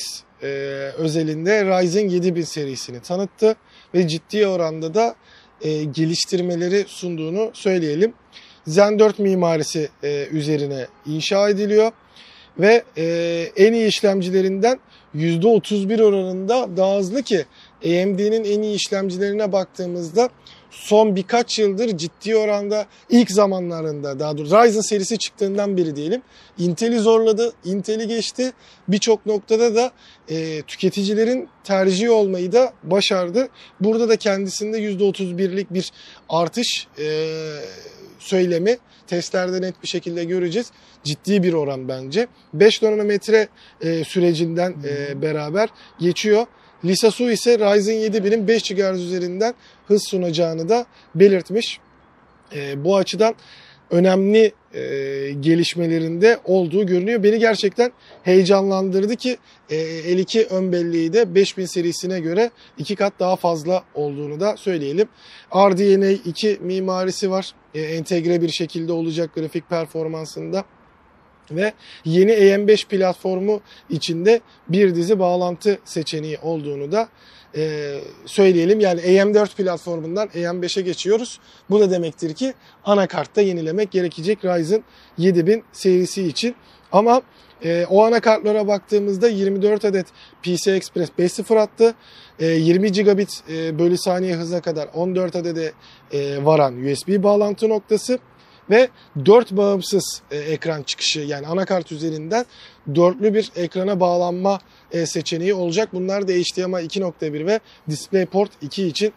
özelinde Ryzen yedi bin serisini tanıttı ve ciddi oranda da geliştirmeleri sunduğunu söyleyelim. Zen dört mimarisi e, üzerine inşa ediliyor ve e, en iyi işlemcilerinden yüzde otuz bir oranında daha hızlı ki A M D'nin en iyi işlemcilerine baktığımızda son birkaç yıldır ciddi oranda, ilk zamanlarında daha doğrusu Ryzen serisi çıktığından beri diyelim, Intel'i zorladı, Intel'i geçti. Birçok noktada da e, tüketicilerin tercihi olmayı da başardı. Burada da kendisinde yüzde otuz bir'lik bir artış e, söylemi testlerde net bir şekilde göreceğiz. Ciddi bir oran bence. beş nanometre e, sürecinden e, beraber geçiyor. Lisa Su ise Ryzen yedi binin beş gigahertz üzerinden hız sunacağını da belirtmiş. E, bu açıdan önemli e, gelişmelerinde olduğu görünüyor. Beni gerçekten heyecanlandırdı ki e, L iki ön belleği de beş bin serisine göre iki kat daha fazla olduğunu da söyleyelim. R D N A iki mimarisi var. E, entegre bir şekilde olacak grafik performansında. Ve yeni A M beş platformu içinde bir dizi bağlantı seçeneği olduğunu da e, söyleyelim. Yani A M dört platformundan A M beşe geçiyoruz. Bu da demektir ki anakartta yenilemek gerekecek Ryzen yedi bin serisi için. Ama e, o anakartlara baktığımızda yirmi dört adet P C I Express beş nokta sıfır hattı, e, yirmi gigabit e, bölü saniye hızına kadar on dört adede e, varan U S B bağlantı noktası. Ve dört bağımsız ekran çıkışı, yani anakart üzerinden dörtlü bir ekrana bağlanma seçeneği olacak. Bunlar da H D M I iki nokta bir ve DisplayPort iki için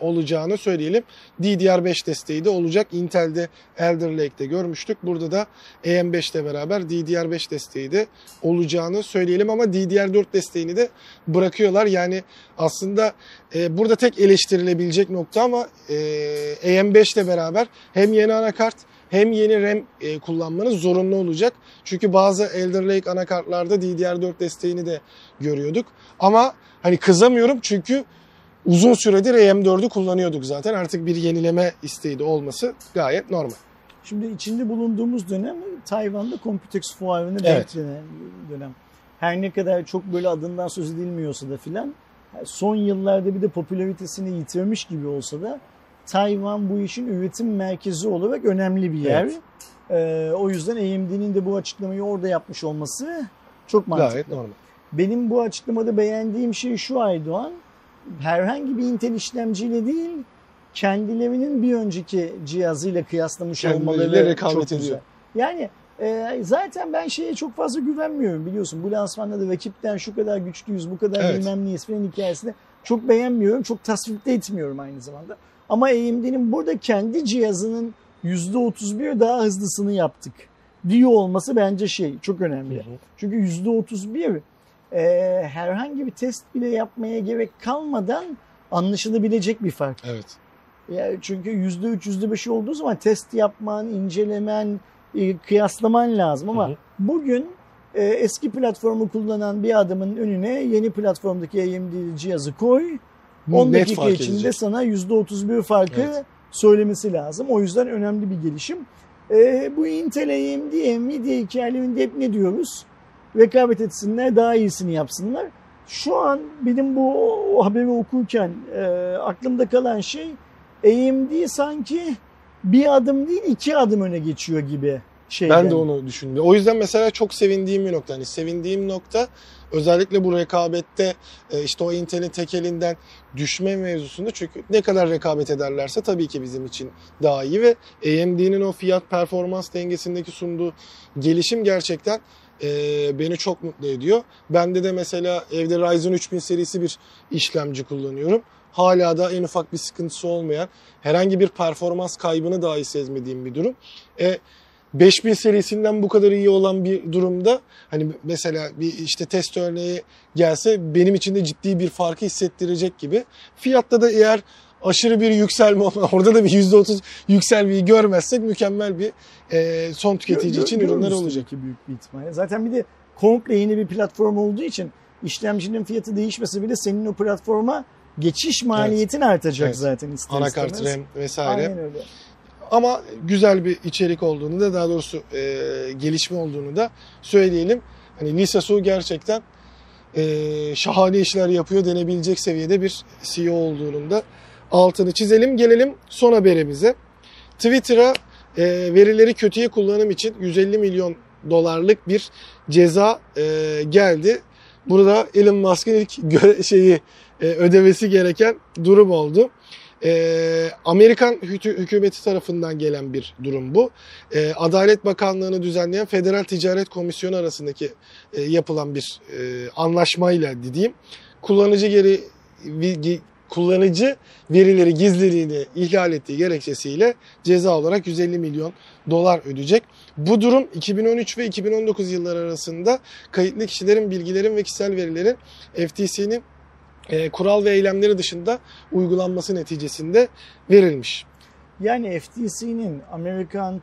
olacağını söyleyelim. D D R beş desteği de olacak. Intel'de Elder Lake'de görmüştük. Burada da A M beşle beraber D D R beş desteği de olacağını söyleyelim, ama D D R dört desteğini de bırakıyorlar. Yani aslında e, burada tek eleştirilebilecek nokta, ama e, A M beşle beraber hem yeni anakart hem yeni RAM e, kullanmanız zorunlu olacak. Çünkü bazı Elder Lake anakartlarda D D R dört desteğini de görüyorduk. Ama hani kızamıyorum çünkü uzun süredir A M dördü kullanıyorduk zaten. Artık bir yenileme isteği de olması gayet normal. Şimdi içinde bulunduğumuz dönem Tayvan'da Computex fuarını beklenen dönem. Her ne kadar çok böyle adından söz edilmiyorsa da filan, son yıllarda bir de popülaritesini yitirmiş gibi olsa da Tayvan bu işin üretim merkezi olarak önemli bir yer. Evet. Ee, o yüzden A M D'nin de bu açıklamayı orada yapmış olması çok mantıklı. Gayet normal. Benim bu açıklamada beğendiğim şey şu Aydoğan. Herhangi bir Intel işlemciyle değil, kendilerinin bir önceki cihazıyla kıyaslamış olmaları çok güzel. Ediyor. Yani e, zaten ben şeye çok fazla güvenmiyorum, biliyorsun. Bu lansmanda da rakipten şu kadar güçlüyüz, bu kadar evet. bilmem neyiz falan hikayesini çok beğenmiyorum. Çok tasvip de etmiyorum aynı zamanda. Ama A M D'nin burada kendi cihazının yüzde otuz bir daha hızlısını yaptık diyor olması bence şey çok önemli. Evet. Çünkü yüzde otuz bir... Ee, herhangi bir test bile yapmaya gerek kalmadan anlaşılabilecek bir fark. Evet. Yani çünkü yüzde üç, yüzde beş olduğu zaman test yapman, incelemen, e, kıyaslaman lazım ama hı hı. bugün e, eski platformu kullanan bir adamın önüne yeni platformdaki A M D cihazı koy, on dakika içinde edecek. Sana yüzde otuz bir farkı evet. söylemesi lazım. O yüzden önemli bir gelişim. E, bu Intel, A M D, Nvidia hikayelerinde hep ne diyoruz? Rekabet etsinler, daha iyisini yapsınlar. Şu an benim bu haberi okurken e, aklımda kalan şey A M D sanki bir adım değil iki adım öne geçiyor gibi şeyden. Ben de onu düşündüm. O yüzden mesela çok sevindiğim bir nokta. Hani sevindiğim nokta özellikle bu rekabette e, işte o Intel'in tekelinden düşme mevzusunda, çünkü ne kadar rekabet ederlerse tabii ki bizim için daha iyi ve A M D'nin o fiyat performans dengesindeki sunduğu gelişim gerçekten Ee, beni çok mutlu ediyor. Bende de mesela evde Ryzen üç bin serisi bir işlemci kullanıyorum. Hala da en ufak bir sıkıntısı olmayan, herhangi bir performans kaybını dahi sezmediğim bir durum. Ee, beş bin serisinden bu kadar iyi olan bir durumda, hani mesela bir işte test örneği gelse benim için de ciddi bir farkı hissettirecek gibi. Fiyatta da eğer aşırı bir yükselme, orada da bir yüzde otuz yükselmeyi görmezsek mükemmel bir e, son tüketici gör, için gör, ürünler olacak. Ki büyük bir ihtimalle. Zaten bir de komple yeni bir platform olduğu için işlemcinin fiyatı değişmesi bile senin o platforma geçiş maliyetin evet. artacak evet. zaten ister anakart, istemez. RAM vesaire. Aynen öyle. Ama güzel bir içerik olduğunu da, daha doğrusu e, gelişme olduğunu da söyleyelim. Hani Lisa Su gerçekten e, şahane işler yapıyor denebilecek seviyede bir C E O olduğunun da altını çizelim. Gelelim son haberimize. Twitter'a e, verileri kötüye kullanım için yüz elli milyon dolarlık bir ceza e, geldi. Burada Elon Musk'ın ilk gö- şeyi e, ödemesi gereken durum oldu. E, Amerikan hü- hükümeti tarafından gelen bir durum bu. E, Adalet Bakanlığı'nı düzenleyen Federal Ticaret Komisyonu arasındaki e, yapılan bir e, anlaşmayla dediğim kullanıcı geri bilgi kullanıcı verileri gizliliğini ihlal ettiği gerekçesiyle ceza olarak yüz elli milyon dolar ödeyecek. Bu durum iki bin on üç ve iki bin on dokuz yılları arasında kayıtlı kişilerin, bilgilerin ve kişisel verilerin F T C'nin e, kural ve eylemleri dışında uygulanması neticesinde verilmiş. Yani F T C'nin Amerikan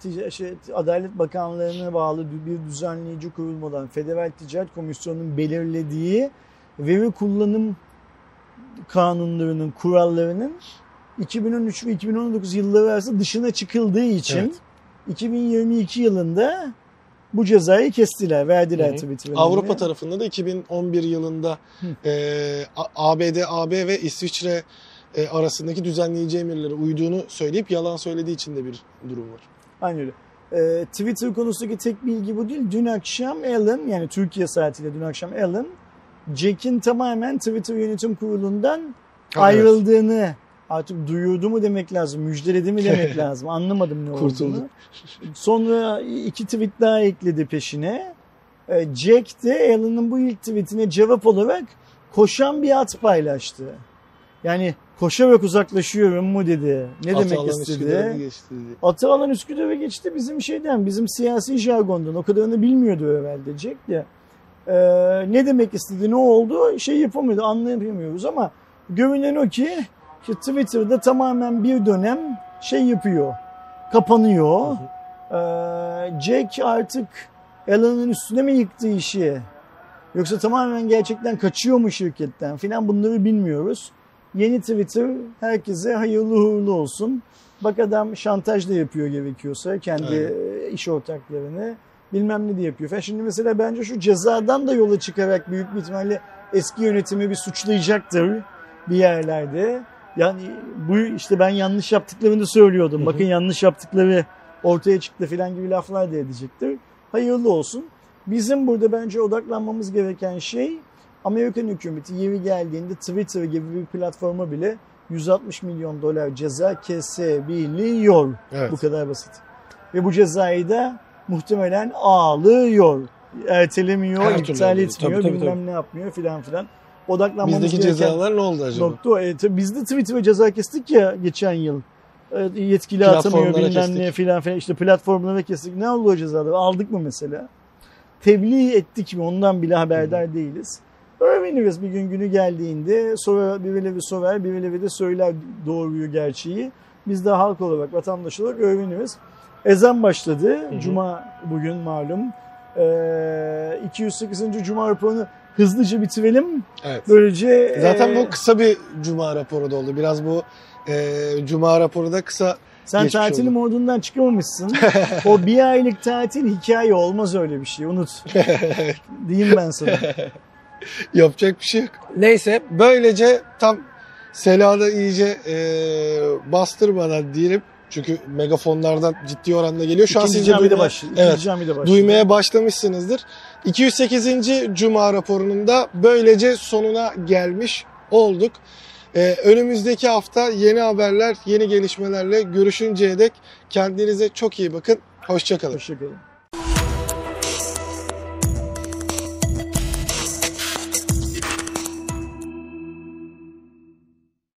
Adalet Bakanlığı'na bağlı bir düzenleyici kurulum olan Federal Ticaret Komisyonu'nun belirlediği veri kullanım kanunlarının, kurallarının iki bin on üç ve iki bin on dokuz yılları arasında dışına çıkıldığı için evet. iki bin yirmi iki yılında bu cezayı kestiler, verdiler Twitter'a. Avrupa diye. Tarafında da iki bin on bir yılında e, A B D, A B ve İsviçre e, arasındaki düzenleyici emirlere uyduğunu söyleyip yalan söylediği için de bir durum var. Aynen öyle. E, Twitter konusundaki tek bilgi bu değil. Dün akşam Elon, yani Türkiye saatiyle dün akşam Elon, Jack'in tamamen Twitter yönetim kurulundan ha, ayrıldığını evet. artık duyurdu mu demek lazım, müjdeledi mi demek lazım, anlamadım ne olduğunu. Sonra iki tweet daha ekledi peşine. Jack de Elon'un bu ilk tweetine cevap olarak koşan bir at paylaştı. Yani koşarak uzaklaşıyorum mu dedi. Ne atı demek istedi? Atı alan Üsküdar'a geçti bizim şeyden, bizim siyasi jargondan. O kadarını bilmiyordu evvelde Jack de. Ee, ne demek istedi, ne oldu şey yapamıyordu, anlayamıyoruz ama görünen o ki işte Twitter'da tamamen bir dönem şey yapıyor, kapanıyor. Ee, Jack artık Elon'un üstüne mi yıktı işi, yoksa tamamen gerçekten kaçıyor mu şirketten filan, bunları bilmiyoruz. Yeni Twitter herkese hayırlı uğurlu olsun. Bak adam şantaj da yapıyor gerekiyorsa kendi evet. iş ortaklarını. Bilmem ne diye yapıyor. Yani şimdi mesela bence şu cezadan da yola çıkarak büyük bir ihtimalle eski yönetimi bir suçlayacaktır bir yerlerde. Yani bu işte ben yanlış yaptıklarını söylüyordum. Hı hı. Bakın yanlış yaptıkları ortaya çıktı falan gibi laflar da edecektir. Hayırlı olsun. Bizim burada bence odaklanmamız gereken şey, Amerikan hükümeti yeri geldiğinde Twitter gibi bir platforma bile yüz altmış milyon dolar ceza kesebiliyor. Evet. Bu kadar basit. Ve bu cezayı da muhtemelen ağlıyor, ertelemiyor, her iptal etmiyor, tabii, bilmem tabii. ne yapmıyor filan filan. Odaklanmamız bizdeki cezalar ne oldu acaba? Nokta, e, biz de Twitter'a ceza kestik ya geçen yıl. E, yetkili atamıyor bilmem kestik. Ne filan filan. İşte platformlara kestik. Ne oldu o cezalar? Aldık mı mesela? Tebliğ ettik mi? Ondan bile haberdar Hı. değiliz. Öğreniriz bir gün, günü geldiğinde. Sonra birileri sorar, birileri de söyler doğruyu, gerçeği. Biz de halk olarak, vatandaş olarak öğreniriz. Ezan başladı. Hı-hı. Cuma bugün malum. Ee, iki yüz sekizinci Cuma raporunu hızlıca bitirelim. Evet. Böylece zaten e... bu kısa bir Cuma raporu da oldu. Biraz bu e, Cuma raporu da kısa. Sen tatil modundan çıkamamışsın. O bir aylık tatil hikaye, olmaz öyle bir şey. Unut. Diyeyim ben sana. Yapacak bir şey yok. Neyse, böylece tam Sela'da iyice e, bastırmadan diyelim. Çünkü megafonlardan ciddi oranda geliyor. Şu İkinci an camide duymaya, baş, evet, camide duymaya başlamışsınızdır. iki yüz sekizinci Cuma raporunun da böylece sonuna gelmiş olduk. Ee, önümüzdeki hafta yeni haberler, yeni gelişmelerle görüşünceye dek kendinize çok iyi bakın. Hoşça kalın. Hoşça kalın.